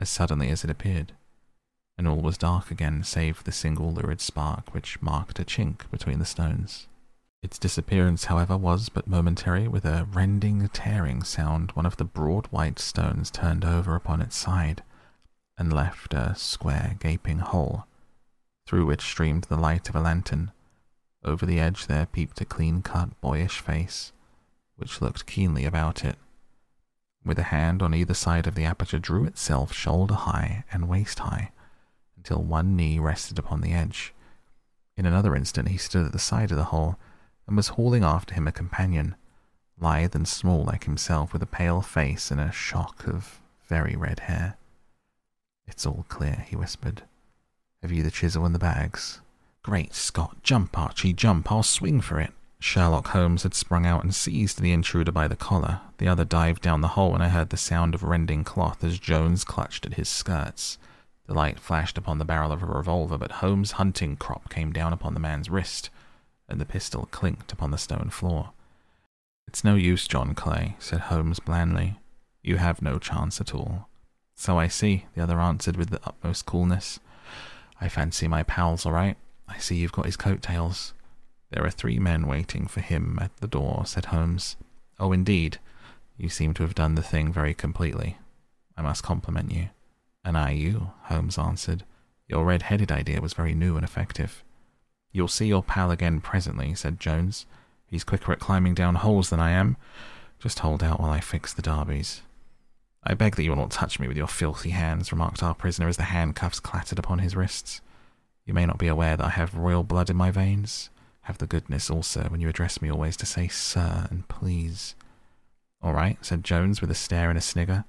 as suddenly as it appeared, and all was dark again, save for the single lurid spark which marked a chink between the stones. Its disappearance, however, was but momentary. With a rending, tearing sound, one of the broad white stones turned over upon its side, and left a square, gaping hole, through which streamed the light of a lantern. Over the edge there peeped a clean-cut, boyish face, which looked keenly about it. With a hand on either side of the aperture drew itself shoulder-high and waist-high, until one knee rested upon the edge. In another instant he stood at the side of the hole, and was hauling after him a companion, lithe and small like himself, with a pale face and a shock of very red hair. "It's all clear," he whispered. "Have you the chisel and the bags?" "Great Scott! Jump, Archie, jump! I'll swing for it!" Sherlock Holmes had sprung out and seized the intruder by the collar. The other dived down the hole, and I heard the sound of rending cloth as Jones clutched at his skirts. The light flashed upon the barrel of a revolver, but Holmes' hunting crop came down upon the man's wrist, and the pistol clinked upon the stone floor. "It's no use, John Clay," said Holmes blandly. "You have no chance at all." "So I see," the other answered with the utmost coolness. "I fancy my pal's all right. I see you've got his coat-tails." "There are three men waiting for him at the door," said Holmes. "Oh, indeed. You seem to have done the thing very completely. I must compliment you." "And I you," Holmes answered. "Your red-headed idea was very new and effective." "You'll see your pal again presently," said Jones. "He's quicker at climbing down holes than I am. Just hold out while I fix the derbies." "I beg that you will not touch me with your filthy hands," remarked our prisoner as the handcuffs clattered upon his wrists. "You may not be aware that I have royal blood in my veins. Have the goodness also, when you address me, always to say sir and please." "All right," said Jones with a stare and a snigger.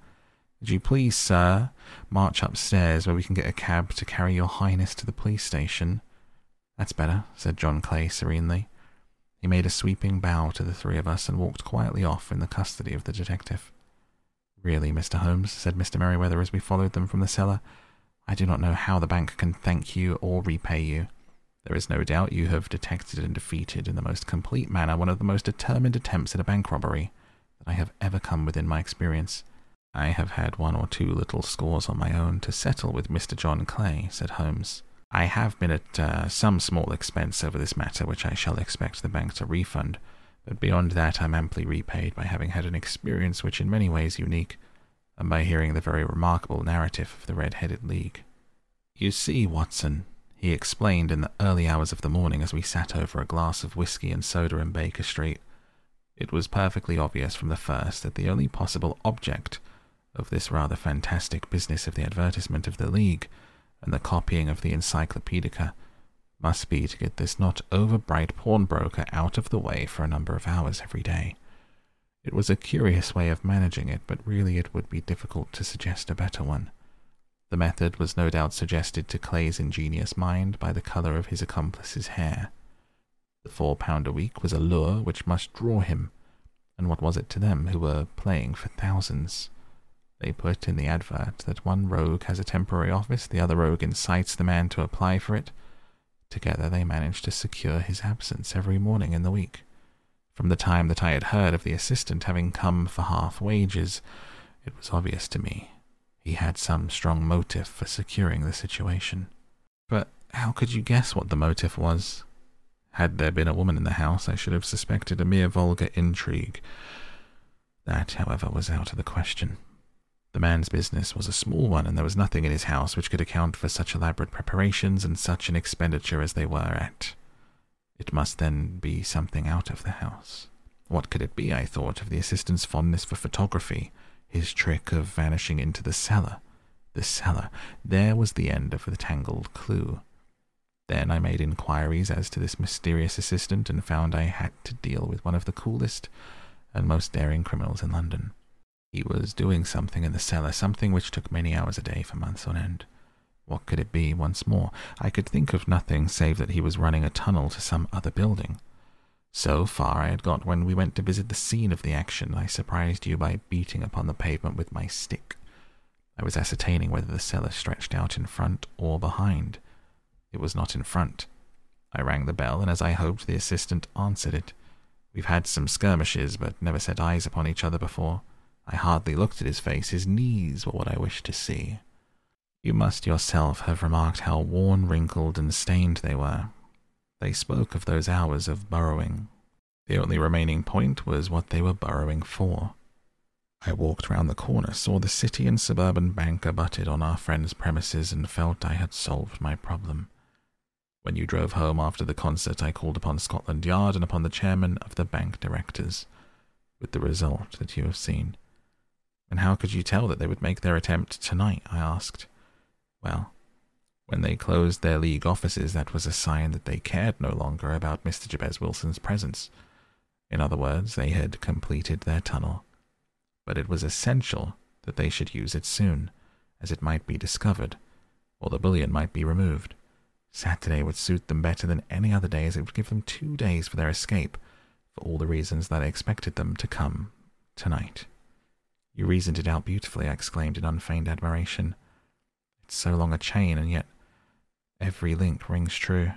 "Would you please, sir, march upstairs where we can get a cab to carry your highness to the police station?" "That's better," said John Clay serenely. He made a sweeping bow to the three of us and walked quietly off in the custody of the detective. "Really, Mister Holmes," said Mister Merriweather as we followed them from the cellar, "I do not know how the bank can thank you or repay you. There is no doubt you have detected and defeated in the most complete manner one of the most determined attempts at a bank robbery that I have ever come within my experience." "I have had one or two little scores on my own to settle with Mister John Clay," said Holmes. "I have been at uh, some small expense over this matter, which I shall expect the bank to refund, but beyond that I am amply repaid by having had an experience which in many ways unique, and by hearing the very remarkable narrative of the Red-Headed League. You see, Watson," he explained in the early hours of the morning as we sat over a glass of whiskey and soda in Baker Street, "it was perfectly obvious from the first that the only possible object of this rather fantastic business of the advertisement of the League and the copying of the Encyclopaedia must be to get this not over-bright pawnbroker out of the way for a number of hours every day. It was a curious way of managing it, but really it would be difficult to suggest a better one. The method was no doubt suggested to Clay's ingenious mind by the colour of his accomplice's hair. The four pound a week was a lure which must draw him, and what was it to them who were playing for thousands? They put in the advert that one rogue has a temporary office, the other rogue incites the man to apply for it. Together they managed to secure his absence every morning in the week. From the time that I had heard of the assistant having come for half wages, it was obvious to me he had some strong motive for securing the situation." "But how could you guess what the motive was?" "Had there been a woman in the house, I should have suspected a mere vulgar intrigue. That, however, was out of the question. The man's business was a small one, and there was nothing in his house which could account for such elaborate preparations and such an expenditure as they were at. It must then be something out of the house. What could it be, I thought, of the assistant's fondness for photography? His trick of vanishing into the cellar. The cellar. There was the end of the tangled clue. Then I made inquiries as to this mysterious assistant and found I had to deal with one of the coolest and most daring criminals in London. He was doing something in the cellar, something which took many hours a day for months on end. What could it be once more? I could think of nothing save that he was running a tunnel to some other building. So far I had got when we went to visit the scene of the action. I surprised you by beating upon the pavement with my stick. I was ascertaining whether the cellar stretched out in front or behind. It was not in front. I rang the bell, and as I hoped, the assistant answered it. We've had some skirmishes, but never set eyes upon each other before. I hardly looked at his face. His knees were what I wished to see. You must yourself have remarked how worn, wrinkled, and stained they were. They spoke of those hours of burrowing, The only remaining point was what they were burrowing for. I walked round the corner, saw the city and suburban bank abutted on our friend's premises, and felt I had solved my problem. When you drove home after the concert, I called upon Scotland Yard and upon the chairman of the bank directors, with the result that you have seen. And how could you tell that they would make their attempt tonight? I asked. Well, when they closed their league offices, that was a sign that they cared no longer about Mister Jabez Wilson's presence. In other words, they had completed their tunnel. But it was essential that they should use it soon, as it might be discovered, or the bullion might be removed. Saturday would suit them better than any other day, as it would give them two days for their escape, for all the reasons that I expected them to come tonight. You reasoned it out beautifully, I exclaimed in unfeigned admiration. It's so long a chain, and yet every link rings true.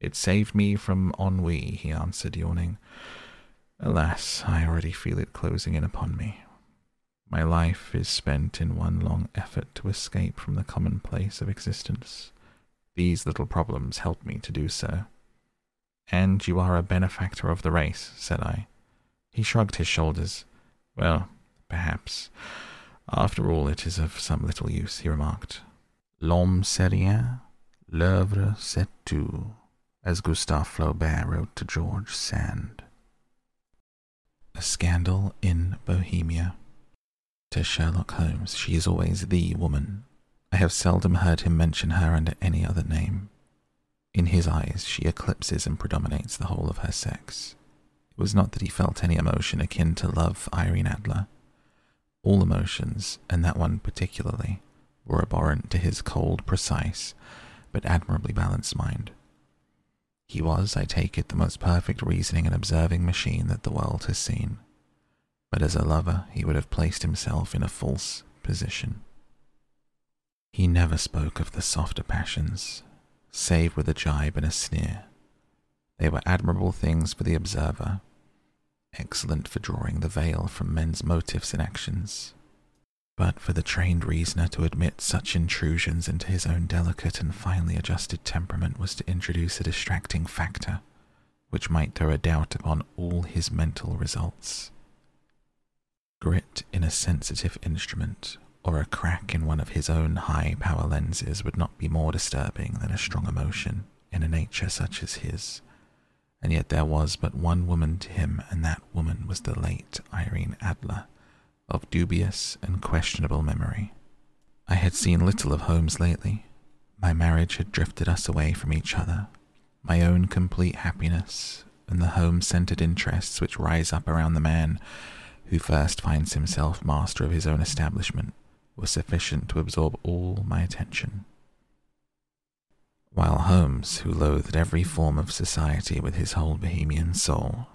It saved me from ennui, he answered, yawning. Alas, I already feel it closing in upon me. My life is spent in one long effort to escape from the commonplace of existence. These little problems help me to do so. And you are a benefactor of the race, said I. He shrugged his shoulders. Well, perhaps. After all, it is of some little use, he remarked. L'homme c'est rien, l'œuvre c'est tout, as Gustave Flaubert wrote to George Sand. A Scandal in Bohemia. To Sherlock Holmes, she is always the woman. I have seldom heard him mention her under any other name. In his eyes, she eclipses and predominates the whole of her sex. It was not that he felt any emotion akin to love for Irene Adler. All emotions, and that one particularly, were abhorrent to his cold, precise, but admirably balanced mind. He was, I take it, the most perfect reasoning and observing machine that the world has seen. But as a lover, he would have placed himself in a false position. He never spoke of the softer passions, save with a jibe and a sneer. They were admirable things for the observer, excellent for drawing the veil from men's motives and actions. But for the trained reasoner to admit such intrusions into his own delicate and finely adjusted temperament was to introduce a distracting factor, which might throw a doubt upon all his mental results. Grit in a sensitive instrument, or a crack in one of his own high-power lenses would not be more disturbing than a strong emotion in a nature such as his. And yet there was but one woman to him, and that woman was the late Irene Adler, of dubious and questionable memory. I had seen little of Holmes lately. My marriage had drifted us away from each other. My own complete happiness, and the home-centered interests which rise up around the man who first finds himself master of his own establishment, was sufficient to absorb all my attention. While Holmes, who loathed every form of society with his whole Bohemian soul,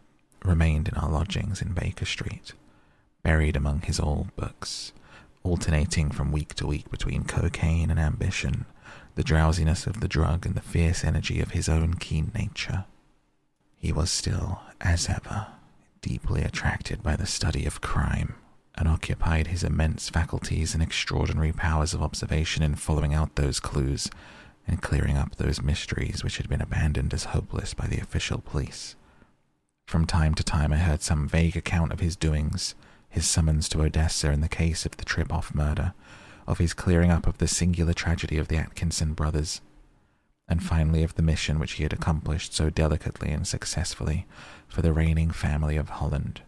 remained in our lodgings in Baker Street, buried among his old books, alternating from week to week between cocaine and ambition, the drowsiness of the drug and the fierce energy of his own keen nature, he was still, as ever, deeply attracted by the study of crime, and occupied his immense faculties and extraordinary powers of observation in following out those clues and clearing up those mysteries which had been abandoned as hopeless by the official police. From time to time I heard some vague account of his doings, his summons to Odessa in the case of the Triboff murder, of his clearing up of the singular tragedy of the Atkinson brothers, and finally of the mission which he had accomplished so delicately and successfully for the reigning family of Holland.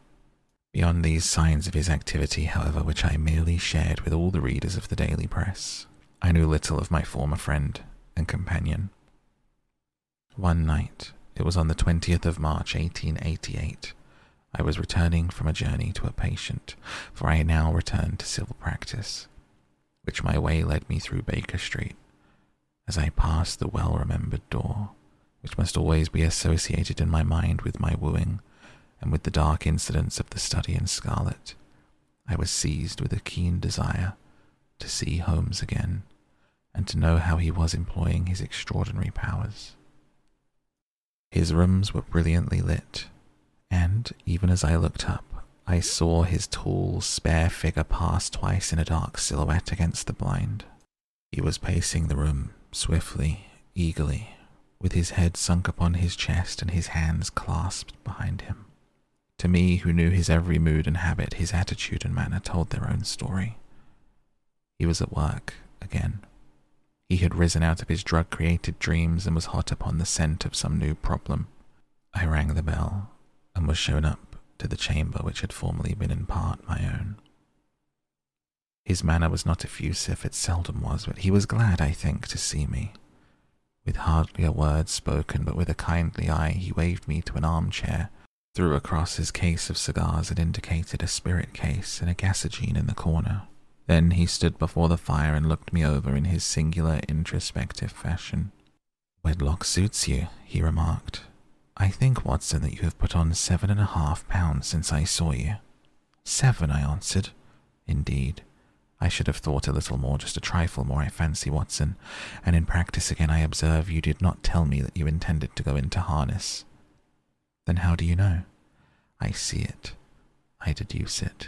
Beyond these signs of his activity, however, which I merely shared with all the readers of the daily press, I knew little of my former friend and companion. One night, it was on the twentieth of March, eighteen eighty-eight, I was returning from a journey to a patient, for I now returned to civil practice, which my way led me through Baker Street. As I passed the well-remembered door, which must always be associated in my mind with my wooing, and with the dark incidents of the study in scarlet, I was seized with a keen desire to see Holmes again, and to know how he was employing his extraordinary powers. His rooms were brilliantly lit, and, even as I looked up, I saw his tall, spare figure pass twice in a dark silhouette against the blind. He was pacing the room, swiftly, eagerly, with his head sunk upon his chest and his hands clasped behind him. To me, who knew his every mood and habit, his attitude and manner told their own story. He was at work again. He had risen out of his drug-created dreams and was hot upon the scent of some new problem. I rang the bell and was shown up to the chamber which had formerly been in part my own. His manner was not effusive, it seldom was, but he was glad, I think, to see me. With hardly a word spoken, but with a kindly eye, he waved me to an armchair, threw across his case of cigars and indicated a spirit case and a gasogene in the corner. Then he stood before the fire and looked me over in his singular introspective fashion. "Wedlock suits you," he remarked. "I think, Watson, that you have put on seven and a half pounds since I saw you." "Seven," I answered. "Indeed. I should have thought a little more, just a trifle more, I fancy, Watson, and in practice again I observe you did not tell me that you intended to go into harness." "Then how do you know?" "I see it. I deduce it.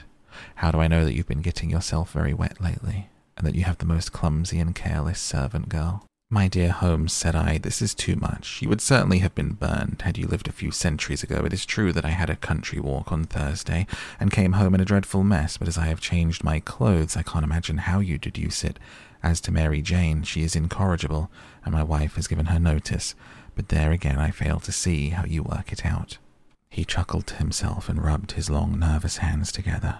How do I know that you've been getting yourself very wet lately, and that you have the most clumsy and careless servant girl?" "My dear Holmes," said I, "this is too much. You would certainly have been burned had you lived a few centuries ago. It is true that I had a country walk on Thursday, and came home in a dreadful mess, but as I have changed my clothes, I can't imagine how you deduce it. As to Mary Jane, she is incorrigible, and my wife has given her notice, but there again I fail to see how you work it out." He chuckled to himself and rubbed his long, nervous hands together.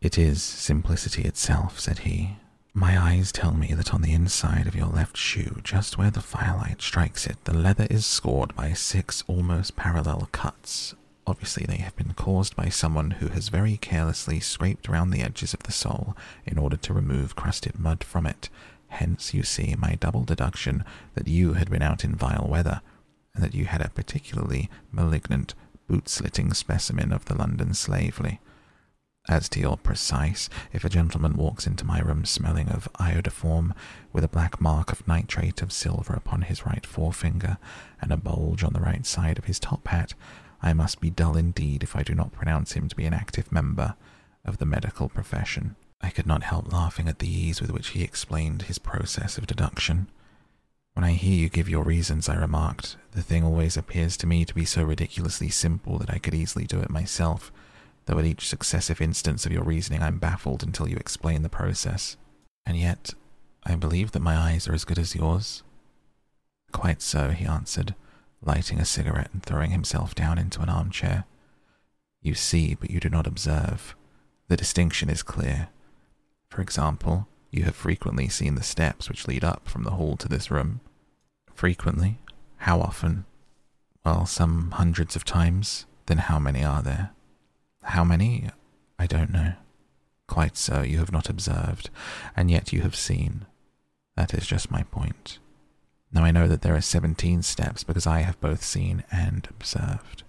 "It is simplicity itself," said he. "My eyes tell me that on the inside of your left shoe, just where the firelight strikes it, the leather is scored by six almost parallel cuts. Obviously they have been caused by someone who has very carelessly scraped round the edges of the sole in order to remove crusted mud from it. Hence, you see, my double deduction that you had been out in vile weather, and that you had a particularly malignant, boot-slitting specimen of the London slavery. As to your precise, if a gentleman walks into my room smelling of iodoform, with a black mark of nitrate of silver upon his right forefinger, and a bulge on the right side of his top hat, I must be dull indeed if I do not pronounce him to be an active member of the medical profession." I could not help laughing at the ease with which he explained his process of deduction. "When I hear you give your reasons," I remarked, "the thing always appears to me to be so ridiculously simple that I could easily do it myself, though at each successive instance of your reasoning I'm baffled until you explain the process. And yet, I believe that my eyes are as good as yours." "Quite so," he answered, lighting a cigarette and throwing himself down into an armchair. "You see, but you do not observe. The distinction is clear. For example, you have frequently seen the steps which lead up from the hall to this room." "Frequently? How often?" "Well, some hundreds of times." "Then how many are there?" "How many? I don't know." "Quite so, you have not observed, and yet you have seen. That is just my point. Now I know that there are seventeen steps, because I have both seen and observed.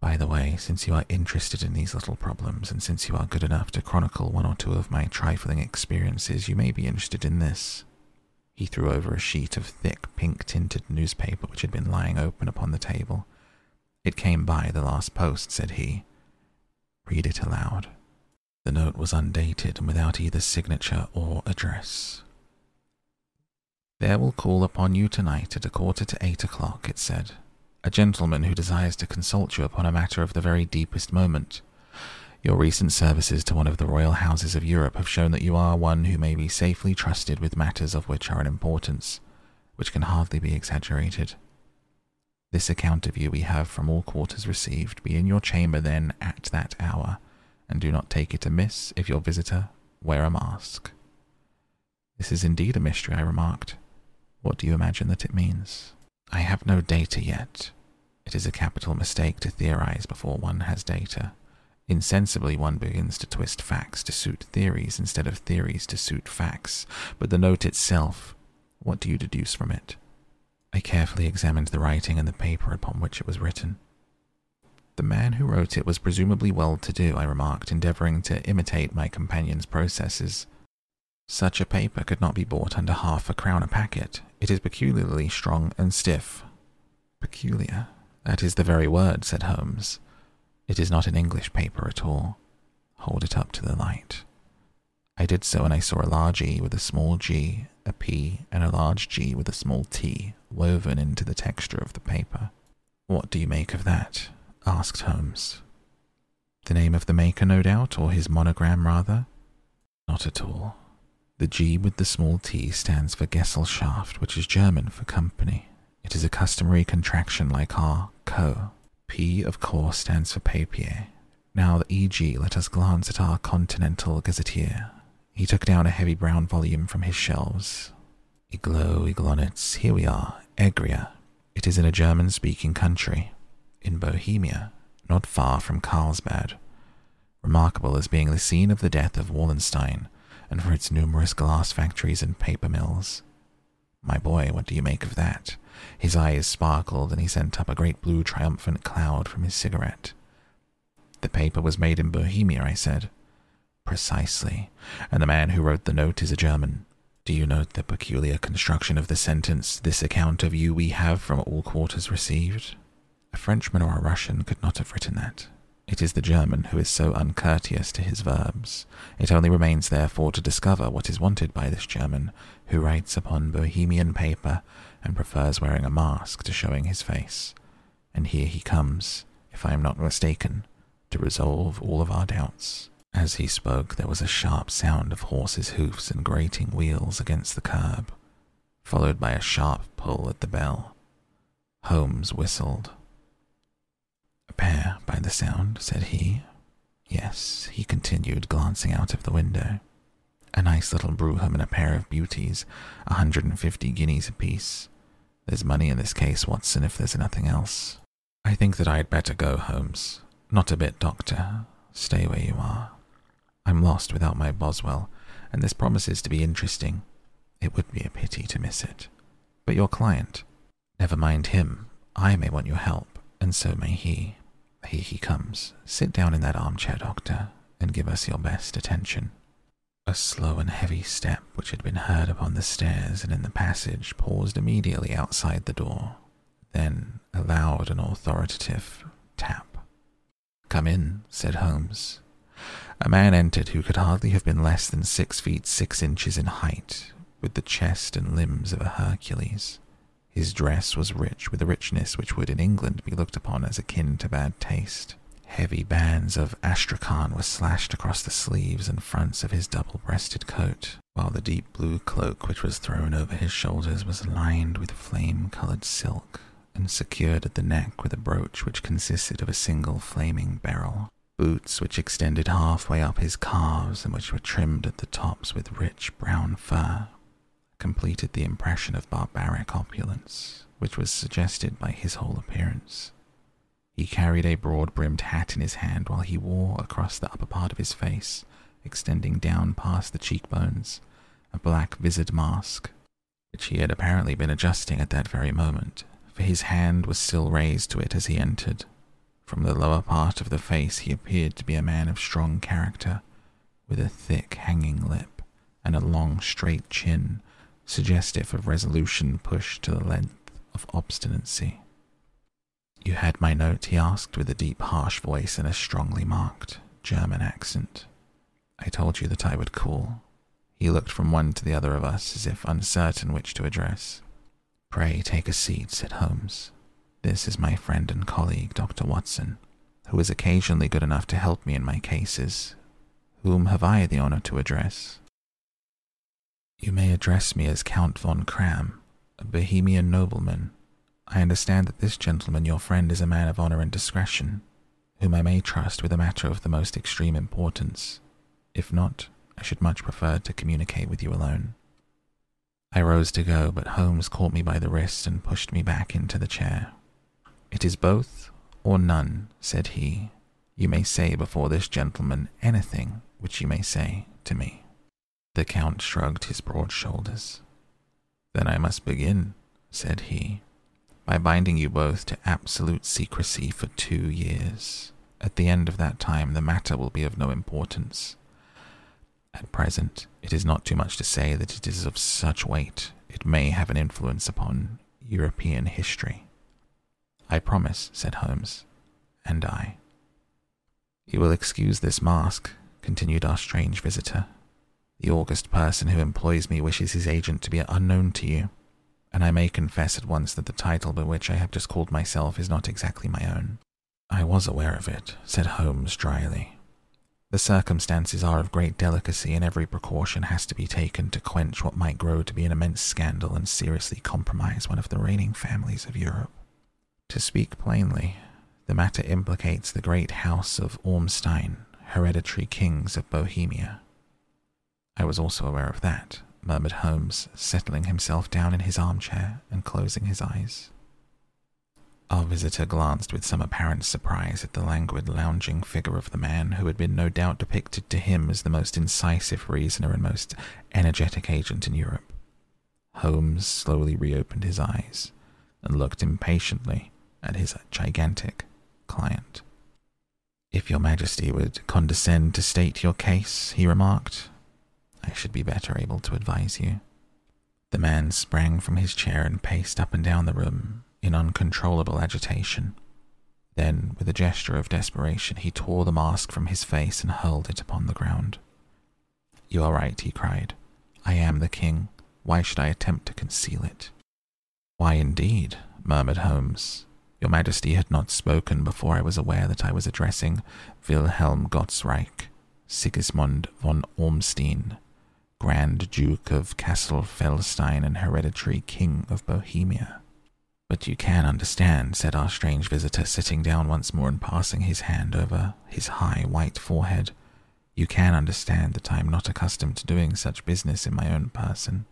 By the way, since you are interested in these little problems, and since you are good enough to chronicle one or two of my trifling experiences, you may be interested in this." He threw over a sheet of thick, pink-tinted newspaper which had been lying open upon the table. "It came by the last post," said he. "Read it aloud." The note was undated and without either signature or address. "There will call upon you tonight at a quarter to eight o'clock," it said, "a gentleman who desires to consult you upon a matter of the very deepest moment. Your recent services to one of the royal houses of Europe have shown that you are one who may be safely trusted with matters of which are an importance, which can hardly be exaggerated. This account of you we have from all quarters received. Be in your chamber, then, at that hour, and do not take it amiss if your visitor wear a mask." "This is indeed a mystery," I remarked. "What do you imagine that it means?" "I have no data yet. It is a capital mistake to theorize before one has data. Insensibly one begins to twist facts to suit theories instead of theories to suit facts. But the note itself, what do you deduce from it?" I carefully examined the writing and the paper upon which it was written. "The man who wrote it was presumably well-to-do," I remarked, endeavouring to imitate my companion's processes. "Such a paper could not be bought under half a crown a packet. It is peculiarly strong and stiff." "Peculiar? That is the very word," said Holmes. "It is not an English paper at all. Hold it up to the light." I did so, and I saw a large E with a small G, a P, and a large G with a small T woven into the texture of the paper. "What do you make of that?" asked Holmes. "The name of the maker, no doubt, or his monogram, rather?" "Not at all. The G with the small T stands for Gesellschaft, which is German for company. It is a customary contraction like our co. P, of course, stands for papier. Now, the E G, let us glance at our continental gazetteer." He took down a heavy brown volume from his shelves. "Iglo, Iglonitz, here we are, Egria. It is in a German-speaking country, in Bohemia, not far from Carlsbad, remarkable as being the scene of the death of Wallenstein, and for its numerous glass factories and paper mills. My boy, what do you make of that?" His eyes sparkled, and he sent up a great blue triumphant cloud from his cigarette. "The paper was made in Bohemia," I said. "Precisely, and the man who wrote the note is a German. Do you note the peculiar construction of the sentence, 'This account of you we have from all quarters received'? A Frenchman or a Russian could not have written that. It is the German who is so uncourteous to his verbs. It only remains, therefore, to discover what is wanted by this German, who writes upon Bohemian paper and prefers wearing a mask to showing his face. And here he comes, if I am not mistaken, to resolve all of our doubts." As he spoke, there was a sharp sound of horses' hoofs and grating wheels against the curb, followed by a sharp pull at the bell. Holmes whistled. "A pair, by the sound," said he. "Yes," he continued, glancing out of the window. "A nice little brougham and a pair of beauties, a hundred and fifty guineas apiece. There's money in this case, Watson, if there's nothing else." "I think that I had better go, Holmes." "Not a bit, Doctor. Stay where you are. I'm lost without my Boswell, and this promises to be interesting. It would be a pity to miss it. But your client—" "Never mind him. I may want your help, and so may he. Here he comes. Sit down in that armchair, Doctor, and give us your best attention." A slow and heavy step which had been heard upon the stairs and in the passage paused immediately outside the door, then a loud and authoritative tap. "Come in," said Holmes. A man entered who could hardly have been less than six feet six inches in height, with the chest and limbs of a Hercules. His dress was rich with a richness which would in England be looked upon as akin to bad taste. Heavy bands of astrakhan were slashed across the sleeves and fronts of his double-breasted coat, while the deep blue cloak which was thrown over his shoulders was lined with flame-coloured silk, and secured at the neck with a brooch which consisted of a single flaming beryl. Boots which extended halfway up his calves and which were trimmed at the tops with rich brown fur completed the impression of barbaric opulence which was suggested by his whole appearance. He carried a broad-brimmed hat in his hand, while he wore across the upper part of his face, extending down past the cheekbones, a black vizard mask, which he had apparently been adjusting at that very moment. His hand was still raised to it as he entered. From the lower part of the face he appeared to be a man of strong character, with a thick hanging lip and a long straight chin, suggestive of resolution pushed to the length of obstinacy. "You had my note?" he asked, with a deep harsh voice and a strongly marked German accent. "I told you that I would call." He looked from one to the other of us, as if uncertain which to address. "Pray take a seat," said Holmes. "This is my friend and colleague, Doctor Watson, who is occasionally good enough to help me in my cases. Whom have I the honour to address?" "You may address me as Count von Kram, a Bohemian nobleman. I understand that this gentleman, your friend, is a man of honour and discretion, whom I may trust with a matter of the most extreme importance. If not, I should much prefer to communicate with you alone." I rose to go, but Holmes caught me by the wrist and pushed me back into the chair. "It is both or none," said he. "You may say before this gentleman anything which you may say to me." The Count shrugged his broad shoulders. "Then I must begin," said he, "by binding you both to absolute secrecy for two years. At the end of that time the matter will be of no importance. At present, it is not too much to say that it is of such weight it may have an influence upon European history." "I promise," said Holmes, "and I." "You will excuse this mask," continued our strange visitor. The august person who employs me wishes his agent to be unknown to you, and I may confess at once that the title by which I have just called myself is not exactly my own." "I was aware of it," said Holmes dryly. "The circumstances are of great delicacy, and every precaution has to be taken to quench what might grow to be an immense scandal and seriously compromise one of the reigning families of Europe. To speak plainly, the matter implicates the great house of Ormstein, hereditary kings of Bohemia." "I was also aware of that," murmured Holmes, settling himself down in his armchair and closing his eyes. Our visitor glanced with some apparent surprise at the languid, lounging figure of the man who had been no doubt depicted to him as the most incisive reasoner and most energetic agent in Europe. Holmes slowly reopened his eyes and looked impatiently at his gigantic client. "If your Majesty would condescend to state your case," he remarked, "I should be better able to advise you." The man sprang from his chair and paced up and down the room in uncontrollable agitation. Then, with a gesture of desperation, he tore the mask from his face and hurled it upon the ground. "You are right," he cried. "I am the king. Why should I attempt to conceal it?" "Why, indeed," murmured Holmes. "Your Majesty had not spoken before I was aware that I was addressing Wilhelm Gottsreich, Sigismund von Ormstein, Grand Duke of Castelfelstein and hereditary King of Bohemia." "But you can understand," said our strange visitor, sitting down once more and passing his hand over his high white forehead, "you can understand that I am not accustomed to doing such business in my own person."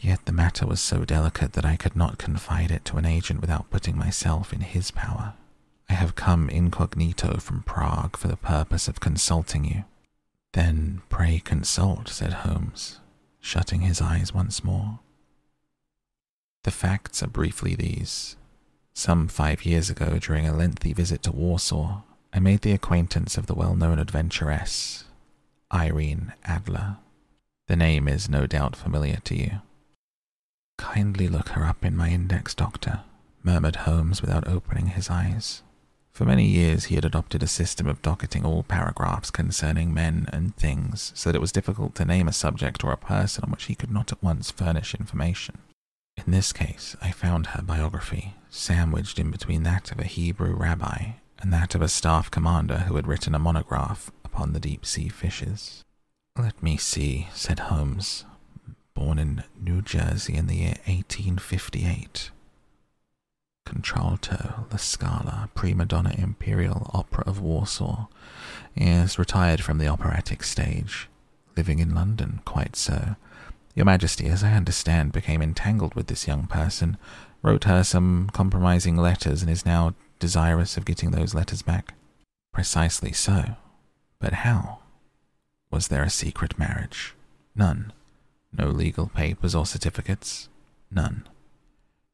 Yet the matter was so delicate that I could not confide it to an agent without putting myself in his power. "I have come incognito from Prague for the purpose of consulting you." "Then pray consult," said Holmes, shutting his eyes once more. "The facts are briefly these. Some five years ago, during a lengthy visit to Warsaw, I made the acquaintance of the well-known adventuress, Irene Adler. The name is no doubt familiar to you." "Kindly look her up in my index, Doctor," murmured Holmes without opening his eyes. For many years he had adopted a system of docketing all paragraphs concerning men and things, so that it was difficult to name a subject or a person on which he could not at once furnish information. In this case, I found her biography sandwiched in between that of a Hebrew rabbi and that of a staff commander who had written a monograph upon the deep-sea fishes. "Let me see," said Holmes. "Born in New Jersey in the year eighteen fifty-eight. Contralto, La Scala, prima donna imperial opera of Warsaw. Yes, retired from the operatic stage. Living in London, quite so. Your Majesty, as I understand, became entangled with this young person, wrote her some compromising letters, and is now desirous of getting those letters back." "Precisely so. But how? Was there a secret marriage?" "None." "No legal papers or certificates?" "None."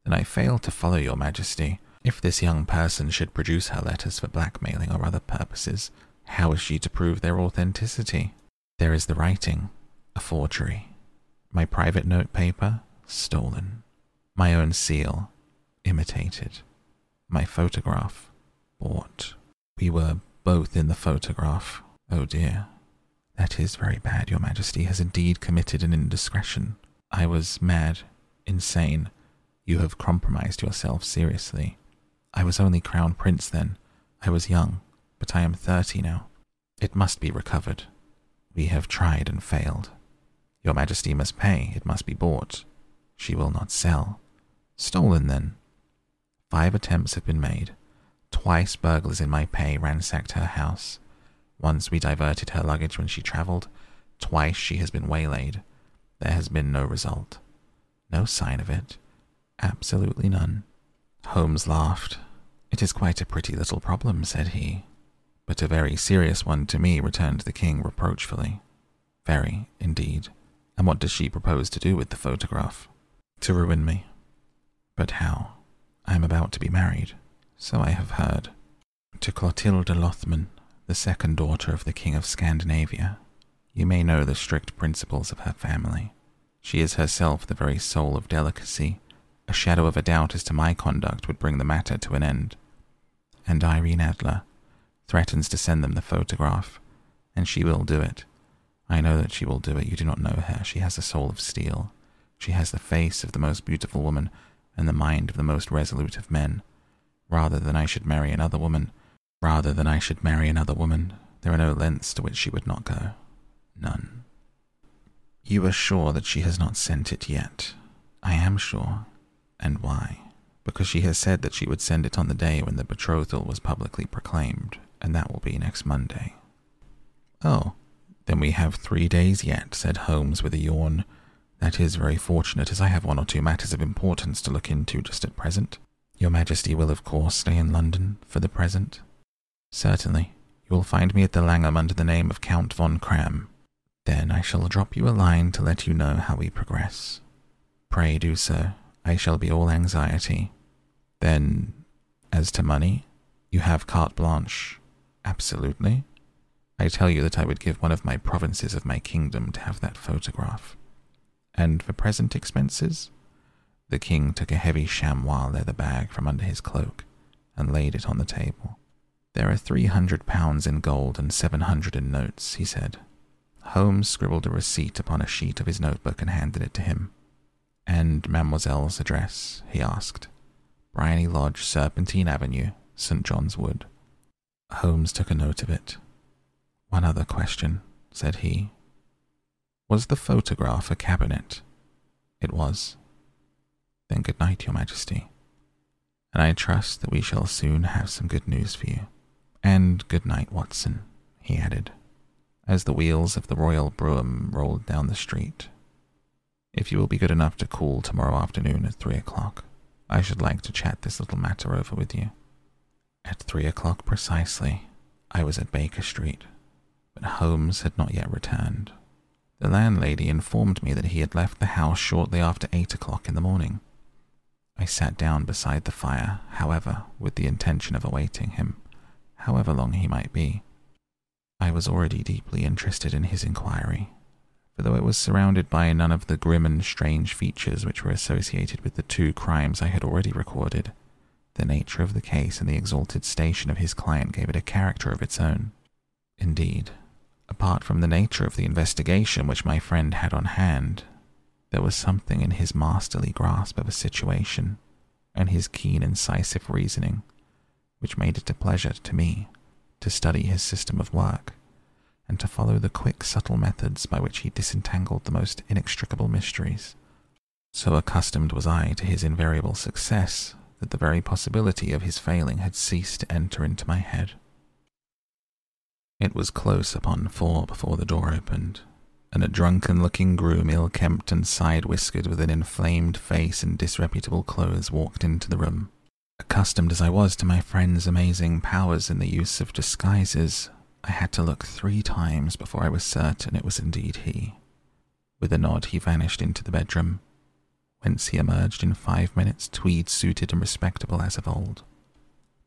"Then I fail to follow your Majesty. If this young person should produce her letters for blackmailing or other purposes, how is she to prove their authenticity? There is the writing, a forgery. My private note paper, stolen. My own seal, imitated. My photograph, bought. We were both in the photograph. Oh dear. That is very bad. Your Majesty has indeed committed an indiscretion. I was mad, insane. You have compromised yourself seriously. I was only Crown Prince then. I was young, but I am thirty now. It must be recovered. We have tried and failed. Your Majesty must pay. It must be bought. She will not sell. Stolen, then. Five attempts have been made. Twice burglars in my pay ransacked her house. Once we diverted her luggage when she travelled. Twice she has been waylaid. There has been no result. No sign of it. Absolutely none." Holmes laughed. "It is quite a pretty little problem," said he. "But a very serious one to me," returned the king reproachfully. "Very, indeed. And what does she propose to do with the photograph?" "To ruin me." "But how? I am about to be married." "So I have heard." "To Clotilde Lothman, the second daughter of the King of Scandinavia. You may know the strict principles of her family. She is herself the very soul of delicacy. A shadow of a doubt as to my conduct would bring the matter to an end. And Irene Adler threatens to send them the photograph, and she will do it. I know that she will do it. You do not know her. She has a soul of steel. She has the face of the most beautiful woman and the mind of the most resolute of men. Rather than I should marry another woman, rather than I should marry another woman, there are no lengths to which she would not go. None. You are sure that she has not sent it yet? I am sure. And why? Because she has said that she would send it on the day when the betrothal was publicly proclaimed, and that will be next Monday. Oh, then we have three days yet, said Holmes with a yawn. That is very fortunate, as I have one or two matters of importance to look into just at present. Your Majesty will, of course, stay in London for the present? Certainly. You will find me at the Langham under the name of Count von Cram. Then I shall drop you a line to let you know how we progress. Pray do so. I shall be all anxiety. Then, as to money, you have carte blanche. Absolutely. I tell you that I would give one of my provinces of my kingdom to have that photograph. And for present expenses? The king took a heavy chamois leather bag from under his cloak and laid it on the table. There are three hundred pounds in gold and seven hundred in notes, he said. Holmes scribbled a receipt upon a sheet of his notebook and handed it to him. And Mademoiselle's address, he asked. Bryony Lodge, Serpentine Avenue, Saint John's Wood. Holmes took a note of it. One other question, said he. Was the photograph a cabinet? It was. Then good night, Your Majesty. And I trust that we shall soon have some good news for you. And good night, Watson, he added, as the wheels of the royal brougham rolled down the street. If you will be good enough to call tomorrow afternoon at three o'clock, I should like to chat this little matter over with you. At three o'clock precisely, I was at Baker Street, but Holmes had not yet returned. The landlady informed me that he had left the house shortly after eight o'clock in the morning. I sat down beside the fire, however, with the intention of awaiting him, however long he might be. I was already deeply interested in his inquiry, for though it was surrounded by none of the grim and strange features which were associated with the two crimes I had already recorded, the nature of the case and the exalted station of his client gave it a character of its own. Indeed, apart from the nature of the investigation which my friend had on hand, there was something in his masterly grasp of a situation, and his keen, incisive reasoning, which made it a pleasure to me to study his system of work, and to follow the quick, subtle methods by which he disentangled the most inextricable mysteries. So accustomed was I to his invariable success that the very possibility of his failing had ceased to enter into my head. It was close upon four before the door opened, and a drunken-looking groom, ill-kempt and side-whiskered, with an inflamed face and disreputable clothes, walked into the room. Accustomed as I was to my friend's amazing powers in the use of disguises, I had to look three times before I was certain it was indeed he. With a nod he vanished into the bedroom, whence he emerged in five minutes, tweed-suited and respectable as of old.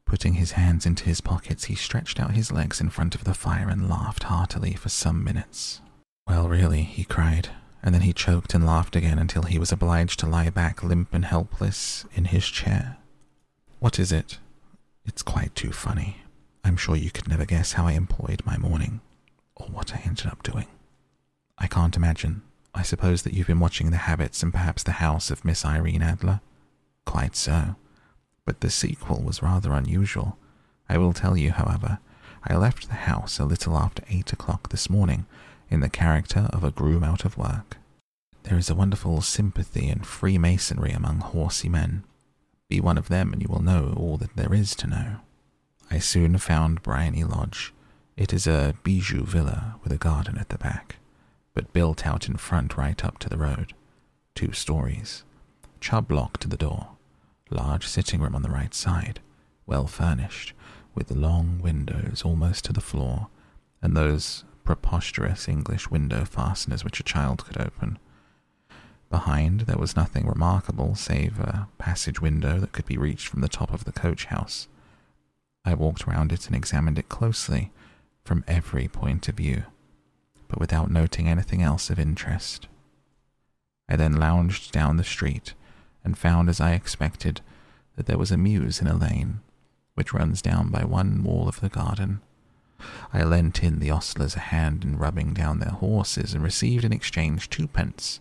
Putting his hands into his pockets, he stretched out his legs in front of the fire and laughed heartily for some minutes. "Well, really," he cried, and then he choked and laughed again until he was obliged to lie back limp and helpless in his chair. "What is it?" "It's quite too funny. I'm sure you could never guess how I employed my morning, or what I ended up doing." "I can't imagine. I suppose that you've been watching the habits and perhaps the house of Miss Irene Adler?" "Quite so. But the sequel was rather unusual. I will tell you, however. I left the house a little after eight o'clock this morning, in the character of a groom out of work. There is a wonderful sympathy and freemasonry among horsey men. Be one of them and you will know all that there is to know. I soon found Bryony Lodge. It is a bijou villa with a garden at the back, but built out in front right up to the road. Two stories. Chubb lock to the door. Large sitting room on the right side, well furnished, with long windows almost to the floor, and those preposterous English window fasteners which a child could open. Behind, there was nothing remarkable save a passage window that could be reached from the top of the coach house. I walked round it and examined it closely, from every point of view, but without noting anything else of interest. I then lounged down the street, and found, as I expected, that there was a mews in a lane, which runs down by one wall of the garden. I lent in the ostlers a hand in rubbing down their horses, and received in exchange twopence,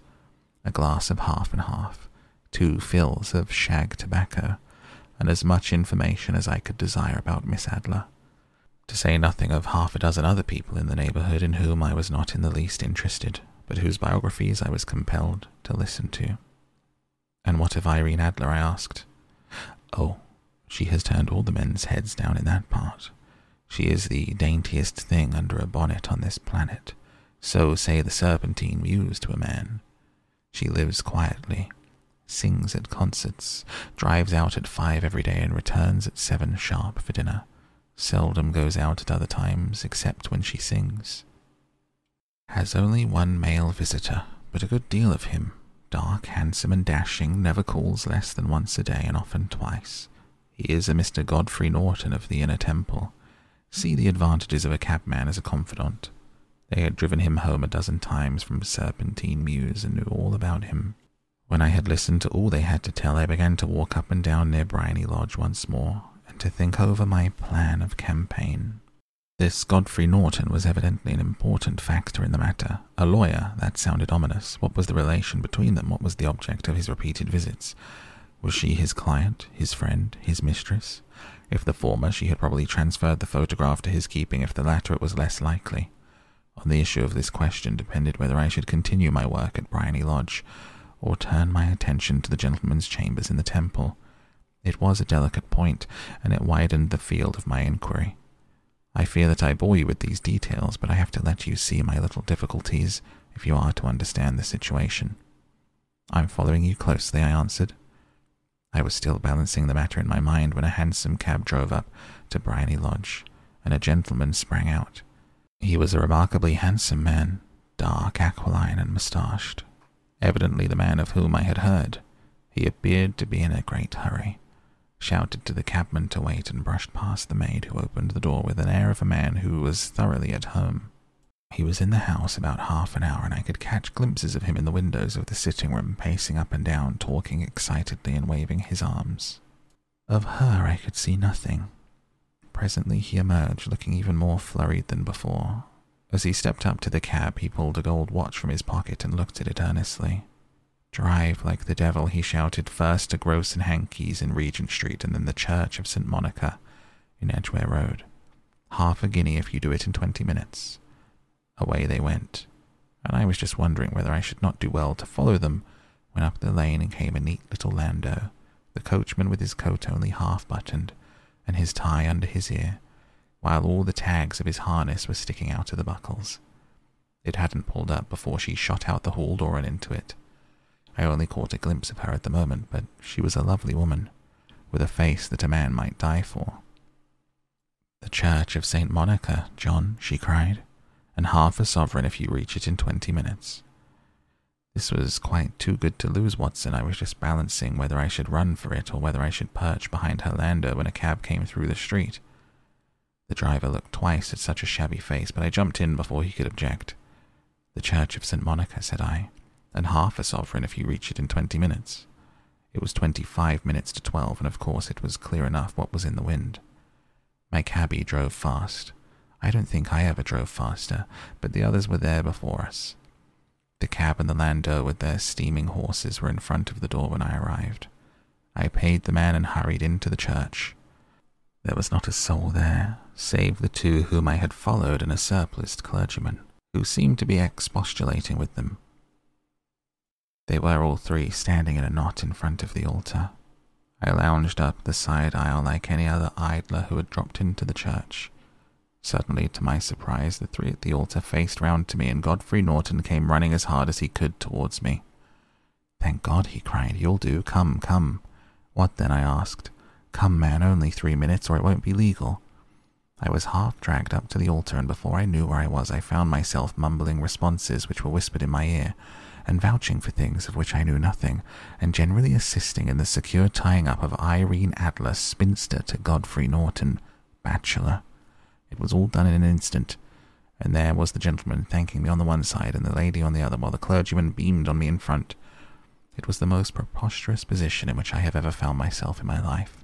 a glass of half and half, two fills of shag tobacco, and as much information as I could desire about Miss Adler, to say nothing of half a dozen other people in the neighbourhood in whom I was not in the least interested, but whose biographies I was compelled to listen to. "And what of Irene Adler?" I asked. "Oh, she has turned all the men's heads down in that part. She is the daintiest thing under a bonnet on this planet, so say the Serpentine Muse to a man. She lives quietly, sings at concerts, drives out at five every day and returns at seven sharp for dinner, seldom goes out at other times except when she sings. Has only one male visitor, but a good deal of him, dark, handsome, and dashing, never calls less than once a day and often twice. He is a Mister Godfrey Norton of the Inner Temple. See the advantages of a cabman as a confidant. They had driven him home a dozen times from Serpentine Mews and knew all about him. When I had listened to all they had to tell, I began to walk up and down near Bryony Lodge once more, and to think over my plan of campaign. This Godfrey Norton was evidently an important factor in the matter. A lawyer, that sounded ominous. What was the relation between them? What was the object of his repeated visits? Was she his client, his friend, his mistress? If the former, she had probably transferred the photograph to his keeping. If the latter, it was less likely. On the issue of this question depended whether I should continue my work at Bryony Lodge, or turn my attention to the gentleman's chambers in the Temple. It was a delicate point, and it widened the field of my inquiry. I fear that I bore you with these details, but I have to let you see my little difficulties if you are to understand the situation. "I'm following you closely," I answered. I was still balancing the matter in my mind when a hansom cab drove up to Bryony Lodge, and a gentleman sprang out. He was a remarkably handsome man, dark, aquiline, and moustached, evidently the man of whom I had heard. He appeared to be in a great hurry, shouted to the cabman to wait, and brushed past the maid who opened the door with an air of a man who was thoroughly at home. He was in the house about half an hour, and I could catch glimpses of him in the windows of the sitting-room, pacing up and down, talking excitedly and waving his arms. Of her I could see nothing. Presently he emerged, looking even more flurried than before. As he stepped up to the cab, he pulled a gold watch from his pocket and looked at it earnestly. "Drive like the devil," he shouted, first to Gross and Hankey's in Regent Street, and then the Church of Saint Monica in Edgware Road. "Half a guinea if you do it in twenty minutes." Away they went, and I was just wondering whether I should not do well to follow them, when up the lane came a neat little landau, the coachman with his coat only half buttoned, and his tie under his ear, while all the tags of his harness were sticking out of the buckles. It hadn't pulled up before she shot out the hall door and into it. I only caught a glimpse of her at the moment, but she was a lovely woman, with a face that a man might die for. "The Church of Saint Monica, John," she cried, "and half a sovereign if you reach it in twenty minutes." This was quite too good to lose, Watson. I was just balancing whether I should run for it, or whether I should perch behind her landau when a cab came through the street. The driver looked twice at such a shabby face, but I jumped in before he could object. "The Church of Saint Monica," said I, "and half a sovereign if you reach it in twenty minutes." It was twenty-five minutes to twelve, and of course it was clear enough what was in the wind. My cabby drove fast. I don't think I ever drove faster, but the others were there before us. The cab and the landau with their steaming horses were in front of the door when I arrived. I paid the man and hurried into the church. There was not a soul there, save the two whom I had followed and a surpliced clergyman, who seemed to be expostulating with them. They were all three standing in a knot in front of the altar. I lounged up the side aisle like any other idler who had dropped into the church. Suddenly, to my surprise, the three at the altar faced round to me, and Godfrey Norton came running as hard as he could towards me. "Thank God," he cried, "you'll do. Come, come." "What then?" I asked. "Come, man, only three minutes, or it won't be legal." I was half dragged up to the altar, and before I knew where I was, I found myself mumbling responses which were whispered in my ear, and vouching for things of which I knew nothing, and generally assisting in the secure tying up of Irene Adler, spinster, to Godfrey Norton, bachelor. It was all done in an instant, and there was the gentleman thanking me on the one side and the lady on the other, while the clergyman beamed on me in front. It was the most preposterous position in which I have ever found myself in my life,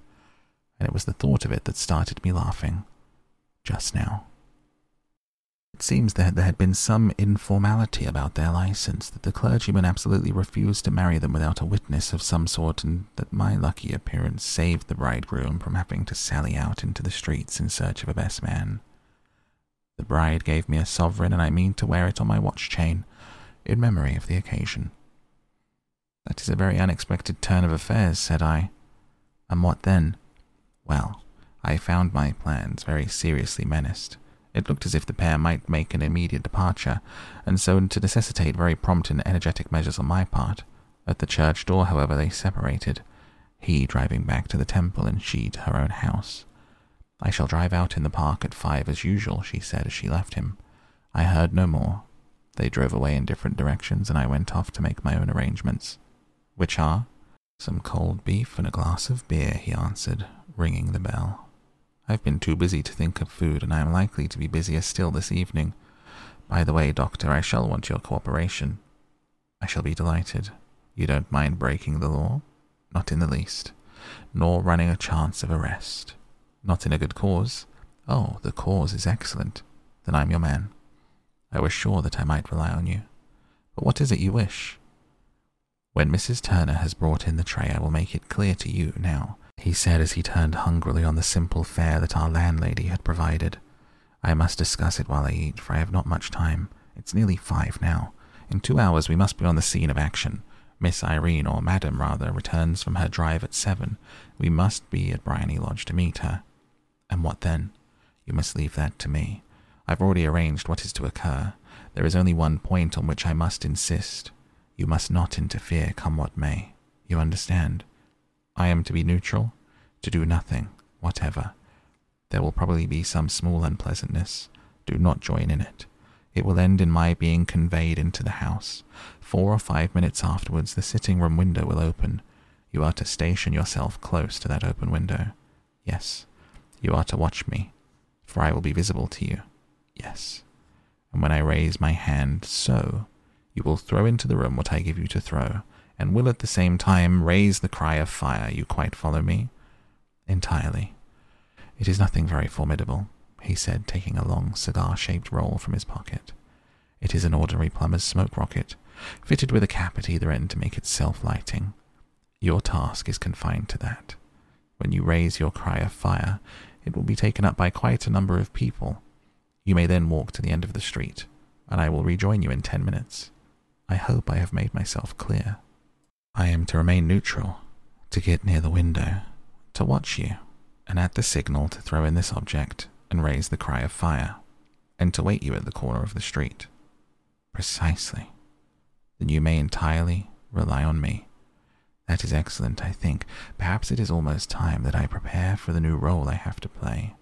and it was the thought of it that started me laughing just now. It seems that there had been some informality about their license, that the clergyman absolutely refused to marry them without a witness of some sort, and that my lucky appearance saved the bridegroom from having to sally out into the streets in search of a best man. The bride gave me a sovereign, and I mean to wear it on my watch chain, in memory of the occasion. "That is a very unexpected turn of affairs," said I. "And what then?" "Well, I found my plans very seriously menaced. It looked as if the pair might make an immediate departure, and so to necessitate very prompt and energetic measures on my part. At the church door, however, they separated, he driving back to the Temple and she to her own house. "'I shall drive out in the park at five as usual,' she said as she left him. I heard no more. They drove away in different directions, and I went off to make my own arrangements. "'Which are?' "'Some cold beef and a glass of beer,' he answered, ringing the bell. I've been too busy to think of food, and I am likely to be busier still this evening. By the way, Doctor, I shall want your cooperation." "I shall be delighted. You don't mind breaking the law?" "Not in the least. Nor running a chance of arrest." "Not in a good cause?" "Oh, the cause is excellent. Then I'm your man. I was sure that I might rely on you. But what is it you wish?" "When Missus Turner has brought in the tray, I will make it clear to you now," he said as he turned hungrily on the simple fare that our landlady had provided. "I must discuss it while I eat, for I have not much time. It's nearly five now. In two hours we must be on the scene of action. Miss Irene, or Madam, rather, returns from her drive at seven. We must be at Bryony Lodge to meet her." "And what then?" "You must leave that to me. I've already arranged what is to occur. There is only one point on which I must insist. You must not interfere, come what may. You understand? I am to be neutral, to do nothing, whatever. There will probably be some small unpleasantness. Do not join in it. It will end in my being conveyed into the house. Four or five minutes afterwards the sitting-room window will open. You are to station yourself close to that open window. Yes. You are to watch me, for I will be visible to you. Yes. And when I raise my hand, so, you will throw into the room what I give you to throw, and will at the same time raise the cry of fire. You quite follow me?" "Entirely. It is nothing very formidable," he said, taking a long cigar-shaped roll from his pocket. "It is an ordinary plumber's smoke rocket, fitted with a cap at either end to make it self-lighting. Your task is confined to that. When you raise your cry of fire, it will be taken up by quite a number of people. You may then walk to the end of the street, and I will rejoin you in ten minutes. I hope I have made myself clear. I am to remain neutral, to get near the window, to watch you, and at the signal to throw in this object and raise the cry of fire, and to wait you at the corner of the street." "Precisely. Then you may entirely rely on me. That is excellent, I think. Perhaps it is almost time that I prepare for the new role I have to play."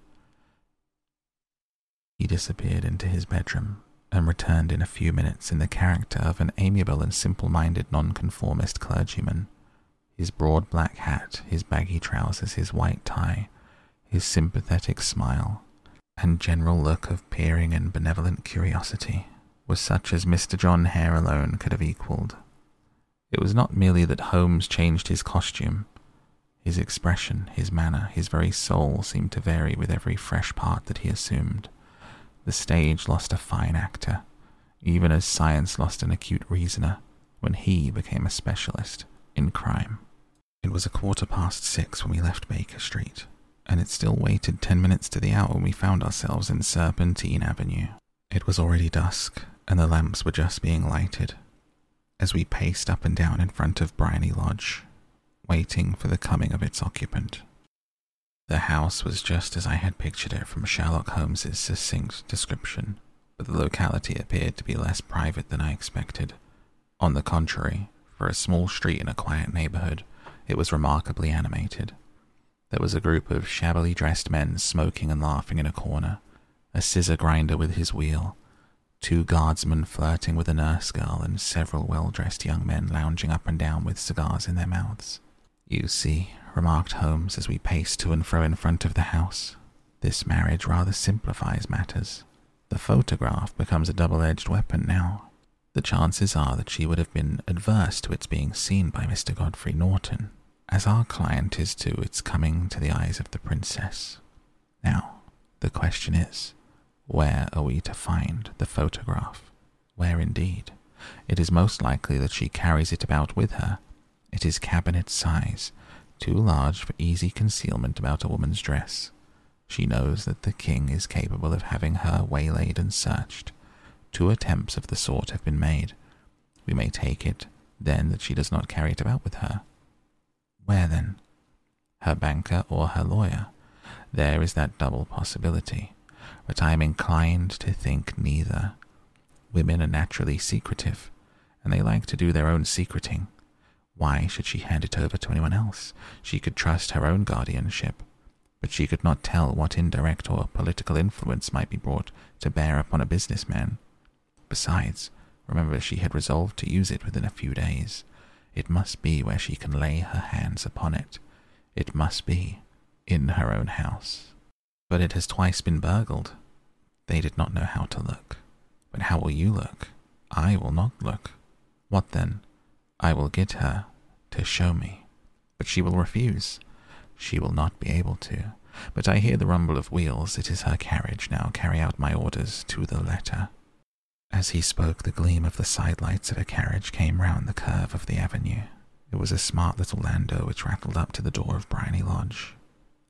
He disappeared into his bedroom, and returned in a few minutes in the character of an amiable and simple-minded nonconformist clergyman. His broad black hat, his baggy trousers, his white tie, his sympathetic smile, and general look of peering and benevolent curiosity was such as Mister John Hare alone could have equalled. It was not merely that Holmes changed his costume. His expression, his manner, his very soul seemed to vary with every fresh part that he assumed. The stage lost a fine actor, even as science lost an acute reasoner, when he became a specialist in crime. It was a quarter past six when we left Baker Street, and it still waited ten minutes to the hour when we found ourselves in Serpentine Avenue. It was already dusk, and the lamps were just being lighted, as we paced up and down in front of Bryony Lodge, waiting for the coming of its occupant. The house was just as I had pictured it from Sherlock Holmes's succinct description, but the locality appeared to be less private than I expected. On the contrary, for a small street in a quiet neighborhood, it was remarkably animated. There was a group of shabbily dressed men smoking and laughing in a corner, a scissor grinder with his wheel, two guardsmen flirting with a nurse girl, and several well-dressed young men lounging up and down with cigars in their mouths. "You see," remarked Holmes as we paced to and fro in front of the house, "this marriage rather simplifies matters. The photograph becomes a double-edged weapon now. The chances are that she would have been adverse to its being seen by Mister Godfrey Norton, as our client is to its coming to the eyes of the princess. Now, the question is, Where are we to find the photograph? Where indeed? It is most likely that she carries it about with her. It is cabinet size, too large for easy concealment about a woman's dress. She knows that the king is capable of having her waylaid and searched. Two attempts of the sort have been made. We may take it, then, that she does not carry it about with her. Where, then? Her banker or her lawyer? There is that double possibility, but I am inclined to think neither. Women are naturally secretive, and they like to do their own secreting. Why should she hand it over to anyone else? She could trust her own guardianship, but she could not tell what indirect or political influence might be brought to bear upon a businessman. Besides, remember she had resolved to use it within a few days. It must be where she can lay her hands upon it. It must be in her own house. But it has twice been burgled. They did not know how to look. But how will you look? I will not look. What then? I will get her to show me. But she will refuse. She will not be able to. But I hear the rumble of wheels. It is her carriage now. Carry out my orders to the letter. As he spoke, the gleam of the side lights of a carriage came round the curve of the avenue. It was a smart little landau which rattled up to the door of Bryony Lodge.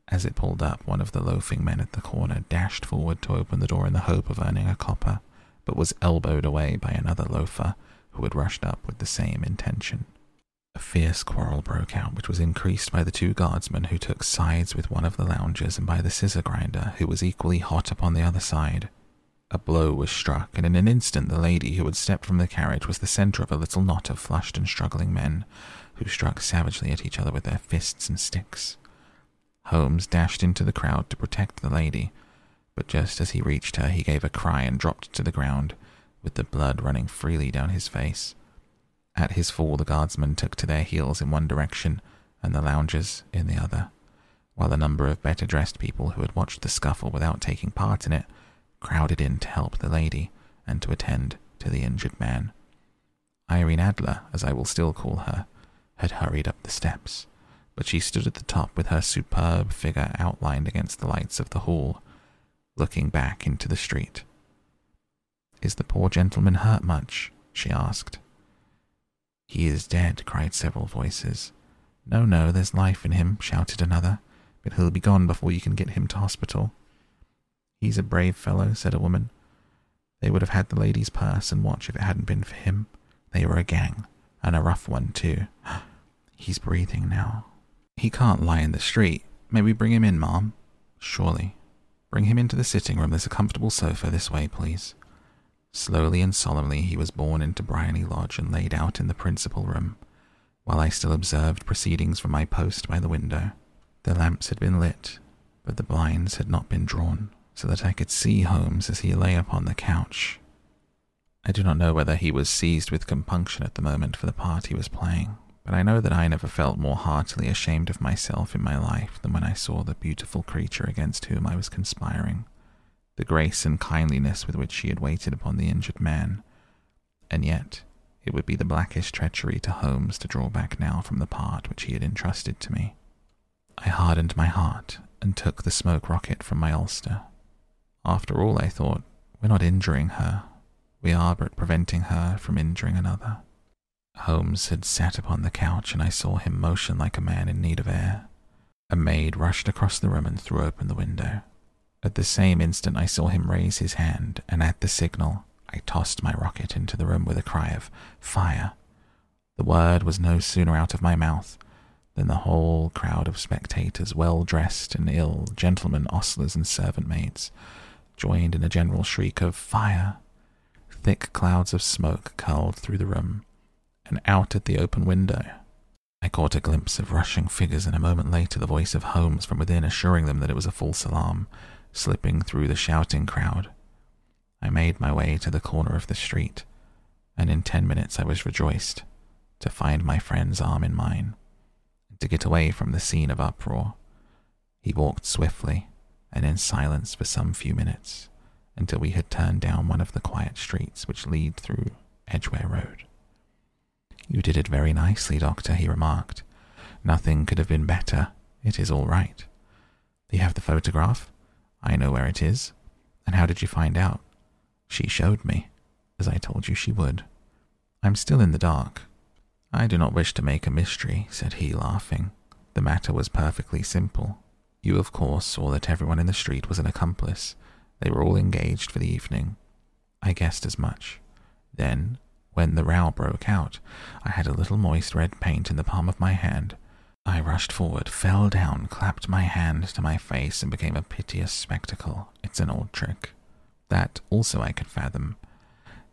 As it pulled up, one of the loafing men at the corner dashed forward to open the door in the hope of earning a copper, but was elbowed away by another loafer who had rushed up with the same intention. A fierce quarrel broke out, which was increased by the two guardsmen who took sides with one of the loungers and by the scissor-grinder, who was equally hot upon the other side. A blow was struck, and in an instant the lady who had stepped from the carriage was the centre of a little knot of flushed and struggling men, who struck savagely at each other with their fists and sticks. Holmes dashed into the crowd to protect the lady, but just as he reached her he gave a cry and dropped to the ground, with the blood running freely down his face. At his fall the guardsmen took to their heels in one direction and the loungers in the other, while a number of better-dressed people who had watched the scuffle without taking part in it crowded in to help the lady and to attend to the injured man. Irene Adler, as I will still call her, had hurried up the steps, but she stood at the top with her superb figure outlined against the lights of the hall, looking back into the street. "Is the poor gentleman hurt much?" she asked. "He is dead," cried several voices. "No, no, there's life in him," shouted another, "but he'll be gone before you can get him to hospital." "He's a brave fellow," said a woman. "They would have had the lady's purse and watch if it hadn't been for him. They were a gang, and a rough one too. He's breathing now. He can't lie in the street. May we bring him in, ma'am?" "Surely. Bring him into the sitting room. There's a comfortable sofa this way, please." Slowly and solemnly he was borne into Bryony Lodge and laid out in the principal room, while I still observed proceedings from my post by the window. The lamps had been lit, but the blinds had not been drawn, so that I could see Holmes as he lay upon the couch. I do not know whether he was seized with compunction at the moment for the part he was playing, but I know that I never felt more heartily ashamed of myself in my life than when I saw the beautiful creature against whom I was conspiring, the grace and kindliness with which she had waited upon the injured man. And yet it would be the blackest treachery to Holmes to draw back now from the part which he had entrusted to me. I hardened my heart and took the smoke rocket from my ulster. After all, I thought, we're not injuring her. We are but preventing her from injuring another. Holmes had sat upon the couch, and I saw him motion like a man in need of air. A maid rushed across the room and threw open the window. At the same instant I saw him raise his hand, and at the signal I tossed my rocket into the room with a cry of "Fire!" The word was no sooner out of my mouth than the whole crowd of spectators, well-dressed and ill, gentlemen, ostlers, and servant-maids, joined in a general shriek of "Fire!" Thick clouds of smoke curled through the room, and out at the open window I caught a glimpse of rushing figures, and a moment later the voice of Holmes from within assuring them that it was a false alarm, slipping through the shouting crowd. I made my way to the corner of the street, and in ten minutes I was rejoiced to find my friend's arm in mine, and to get away from the scene of uproar. He walked swiftly and in silence for some few minutes, until we had turned down one of the quiet streets which lead through Edgware Road. "You did it very nicely, Doctor," he remarked. "Nothing could have been better. It is all right. Do you have the photograph? I know where it is. And how did you find out? She showed me, as I told you she would. I'm still in the dark. I do not wish to make a mystery, said he, laughing. The matter was perfectly simple. You, of course, saw that everyone in the street was an accomplice. They were all engaged for the evening. I guessed as much. Then, when the row broke out, I had a little moist red paint in the palm of my hand. I rushed forward, fell down, clapped my hand to my face, and became a piteous spectacle. It's an old trick. That also I could fathom.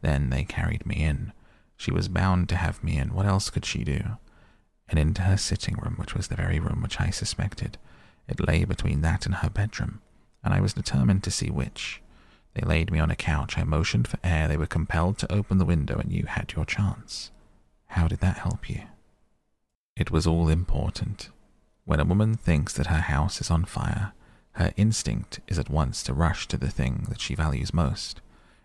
Then they carried me in. She was bound to have me in. What else could she do? And into her sitting room, which was the very room which I suspected. It lay between that and her bedroom, and I was determined to see which. They laid me on a couch. I motioned for air. They were compelled to open the window, and you had your chance. How did that help you? It was all important. When a woman thinks that her house is on fire, her instinct is at once to rush to the thing that she values most.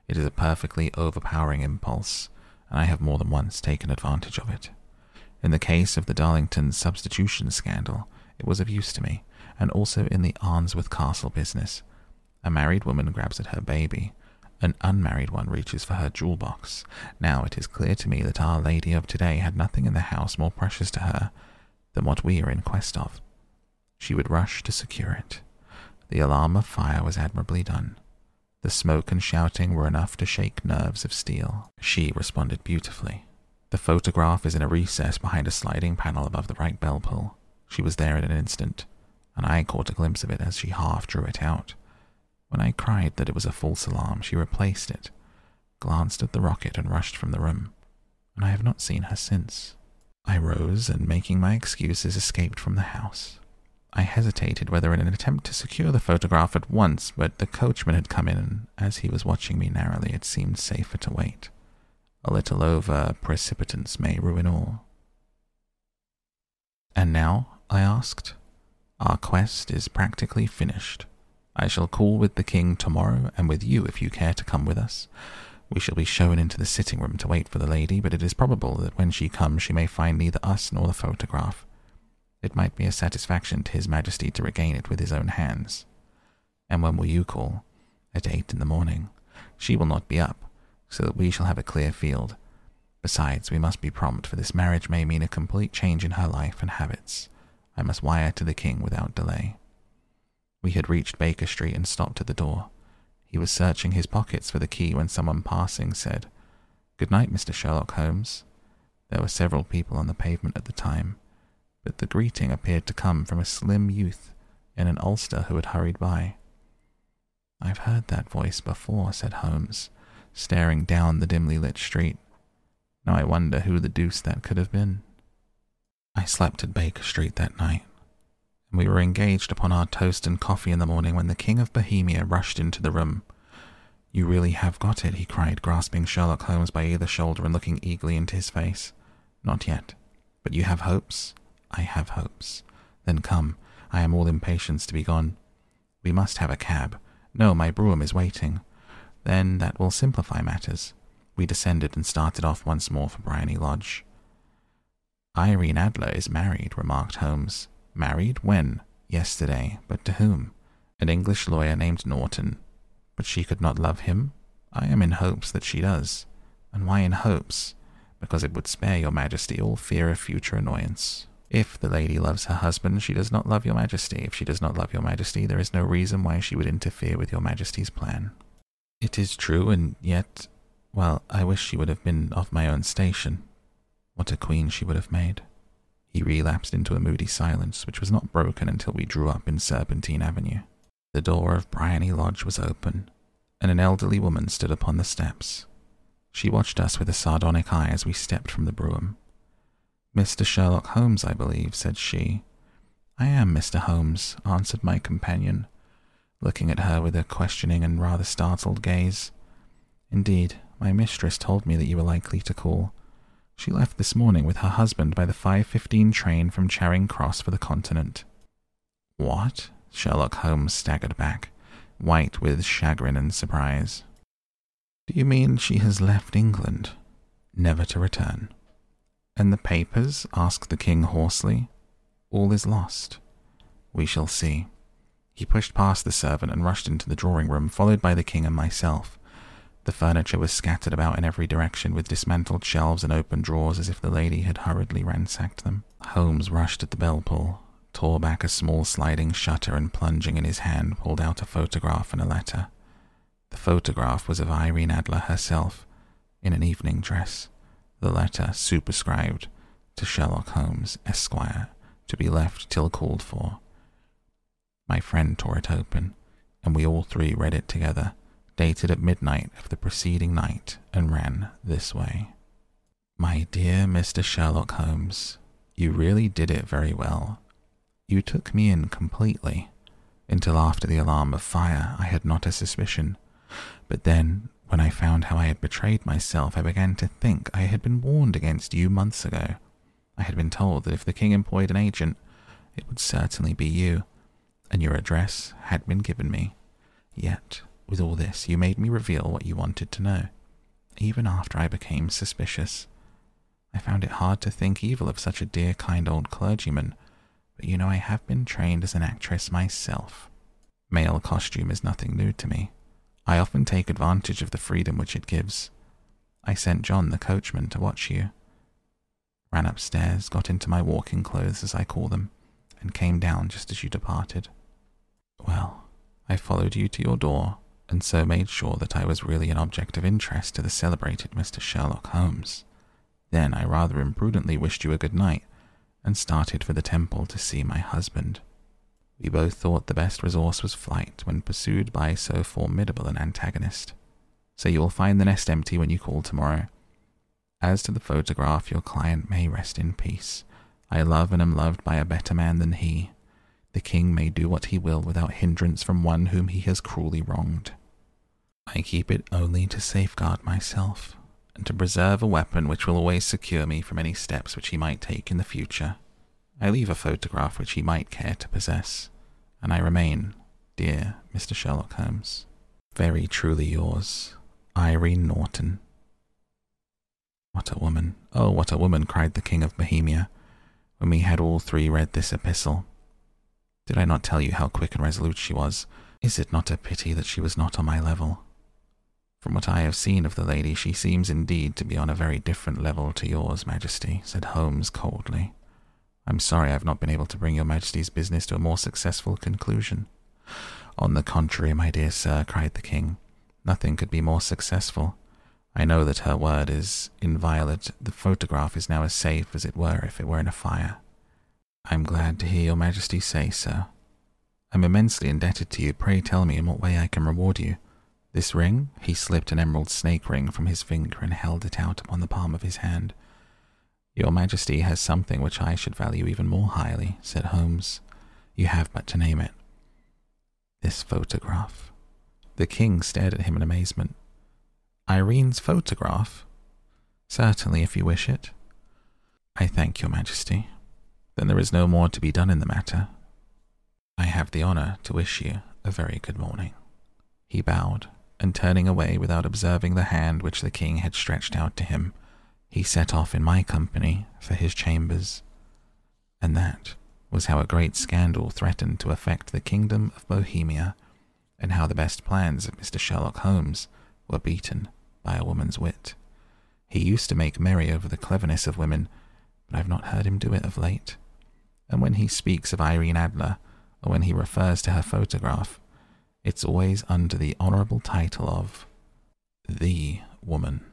It is a perfectly overpowering impulse, and I have more than once taken advantage of it. In the case of the Darlington substitution scandal, it was of use to me, and also in the Arnsworth Castle business. A married woman grabs at her baby. An unmarried one reaches for her jewel box. Now it is clear to me that our lady of today had nothing in the house more precious to her than what we are in quest of. She would rush to secure it. The alarm of fire was admirably done. The smoke and shouting were enough to shake nerves of steel. She responded beautifully. The photograph is in a recess behind a sliding panel above the right bell pull. She was there in an instant, and I caught a glimpse of it as she half drew it out. When I cried that it was a false alarm, she replaced it, glanced at the rocket, and rushed from the room, and I have not seen her since. I rose, and making my excuses, escaped from the house. I hesitated whether in an attempt to secure the photograph at once, but the coachman had come in, and as he was watching me narrowly, it seemed safer to wait. A little over precipitance may ruin all. And now, I asked, our quest is practically finished. I shall call with the king tomorrow, and with you if you care to come with us. We shall be shown into the sitting-room to wait for the lady, but it is probable that when she comes she may find neither us nor the photograph. It might be a satisfaction to His Majesty to regain it with his own hands. And when will you call? At eight in the morning. She will not be up, so that we shall have a clear field. Besides, we must be prompt, for this marriage may mean a complete change in her life and habits. I must wire to the king without delay. We had reached Baker Street and stopped at the door. He was searching his pockets for the key when someone passing said, "Good night, Mister Sherlock Holmes." There were several people on the pavement at the time, but the greeting appeared to come from a slim youth in an ulster who had hurried by. "I've heard that voice before," said Holmes, staring down the dimly lit street. "Now I wonder who the deuce that could have been." I slept at Baker Street that night. We were engaged upon our toast and coffee in the morning when the King of Bohemia rushed into the room. "You really have got it," he cried, grasping Sherlock Holmes by either shoulder and looking eagerly into his face. "Not yet. But you have hopes?" "I have hopes." "Then come. I am all impatience to be gone." "We must have a cab." "No, my brougham is waiting." "Then that will simplify matters." We descended and started off once more for Bryony Lodge. "Irene Adler is married," remarked Holmes. "Married? When?" "Yesterday. But to whom?" "An English lawyer named Norton." "But she could not love him?" "I am in hopes that she does." "And why in hopes?" "Because it would spare your Majesty all fear of future annoyance. If the lady loves her husband, she does not love your Majesty. If she does not love your Majesty, there is no reason why she would interfere with your Majesty's plan." "It is true, and yet, well, I wish she would have been of my own station. What a queen she would have made." He relapsed into a moody silence, which was not broken until we drew up in Serpentine Avenue. The door of Bryony Lodge was open, and an elderly woman stood upon the steps. She watched us with a sardonic eye as we stepped from the brougham. "Mister Sherlock Holmes, I believe," said she. "I am Mister Holmes," answered my companion, looking at her with a questioning and rather startled gaze. "Indeed, my mistress told me that you were likely to call. She left this morning with her husband by the five fifteen train from Charing Cross for the Continent." "What?" Sherlock Holmes staggered back, white with chagrin and surprise. "Do you mean she has left England?" "Never to return." "And the papers?" asked the king hoarsely. "All is lost." "We shall see." He pushed past the servant and rushed into the drawing-room, followed by the king and myself. The furniture was scattered about in every direction, with dismantled shelves and open drawers, as if the lady had hurriedly ransacked them. Holmes rushed at the bell-pull, tore back a small sliding shutter, and plunging in his hand, pulled out a photograph and a letter. The photograph was of Irene Adler herself, in an evening dress. The letter superscribed to Sherlock Holmes, Esquire, to be left till called for. My friend tore it open, and we all three read it together, dated at midnight of the preceding night, and ran this way. My dear Mister Sherlock Holmes, you really did it very well. You took me in completely. Until after the alarm of fire, I had not a suspicion. But then, when I found how I had betrayed myself, I began to think I had been warned against you months ago. I had been told that if the king employed an agent, it would certainly be you, and your address had been given me. Yet, with all this, you made me reveal what you wanted to know, even after I became suspicious. I found it hard to think evil of such a dear, kind old clergyman, but you know I have been trained as an actress myself. Male costume is nothing new to me. I often take advantage of the freedom which it gives. I sent John, the coachman, to watch you. Ran upstairs, got into my walking clothes, as I call them, and came down just as you departed. Well, I followed you to your door, and so made sure that I was really an object of interest to the celebrated Mister Sherlock Holmes. Then I rather imprudently wished you a good night, and started for the Temple to see my husband. We both thought the best resource was flight when pursued by so formidable an antagonist. So you will find the nest empty when you call tomorrow. As to the photograph, your client may rest in peace. I love and am loved by a better man than he. The king may do what he will without hindrance from one whom he has cruelly wronged. I keep it only to safeguard myself, and to preserve a weapon which will always secure me from any steps which he might take in the future. I leave a photograph which he might care to possess, and I remain, dear Mister Sherlock Holmes, very truly yours, Irene Norton. What a woman, oh, what a woman, cried the King of Bohemia, when we had all three read this epistle. Did I not tell you how quick and resolute she was? Is it not a pity that she was not on my level? From what I have seen of the lady, she seems indeed to be on a very different level to yours, Majesty, said Holmes coldly. I'm sorry I have not been able to bring your Majesty's business to a more successful conclusion. On the contrary, my dear sir, cried the king, nothing could be more successful. I know that her word is inviolate. The photograph is now as safe as it were if it were in a fire. I'm glad to hear your Majesty say so. I'm immensely indebted to you. Pray tell me in what way I can reward you. This ring? He slipped an emerald snake ring from his finger and held it out upon the palm of his hand. Your Majesty has something which I should value even more highly, said Holmes. You have but to name it. This photograph. The king stared at him in amazement. Irene's photograph? Certainly, if you wish it. I thank your Majesty. Then there is no more to be done in the matter. I have the honour to wish you a very good morning. He bowed, and turning away without observing the hand which the king had stretched out to him, he set off in my company for his chambers, and that was how a great scandal threatened to affect the kingdom of Bohemia, and how the best plans of Mister Sherlock Holmes were beaten by a woman's wit. He used to make merry over the cleverness of women, but I've not heard him do it of late, and when he speaks of Irene Adler, or when he refers to her photograph, it's always under the honourable title of The Woman.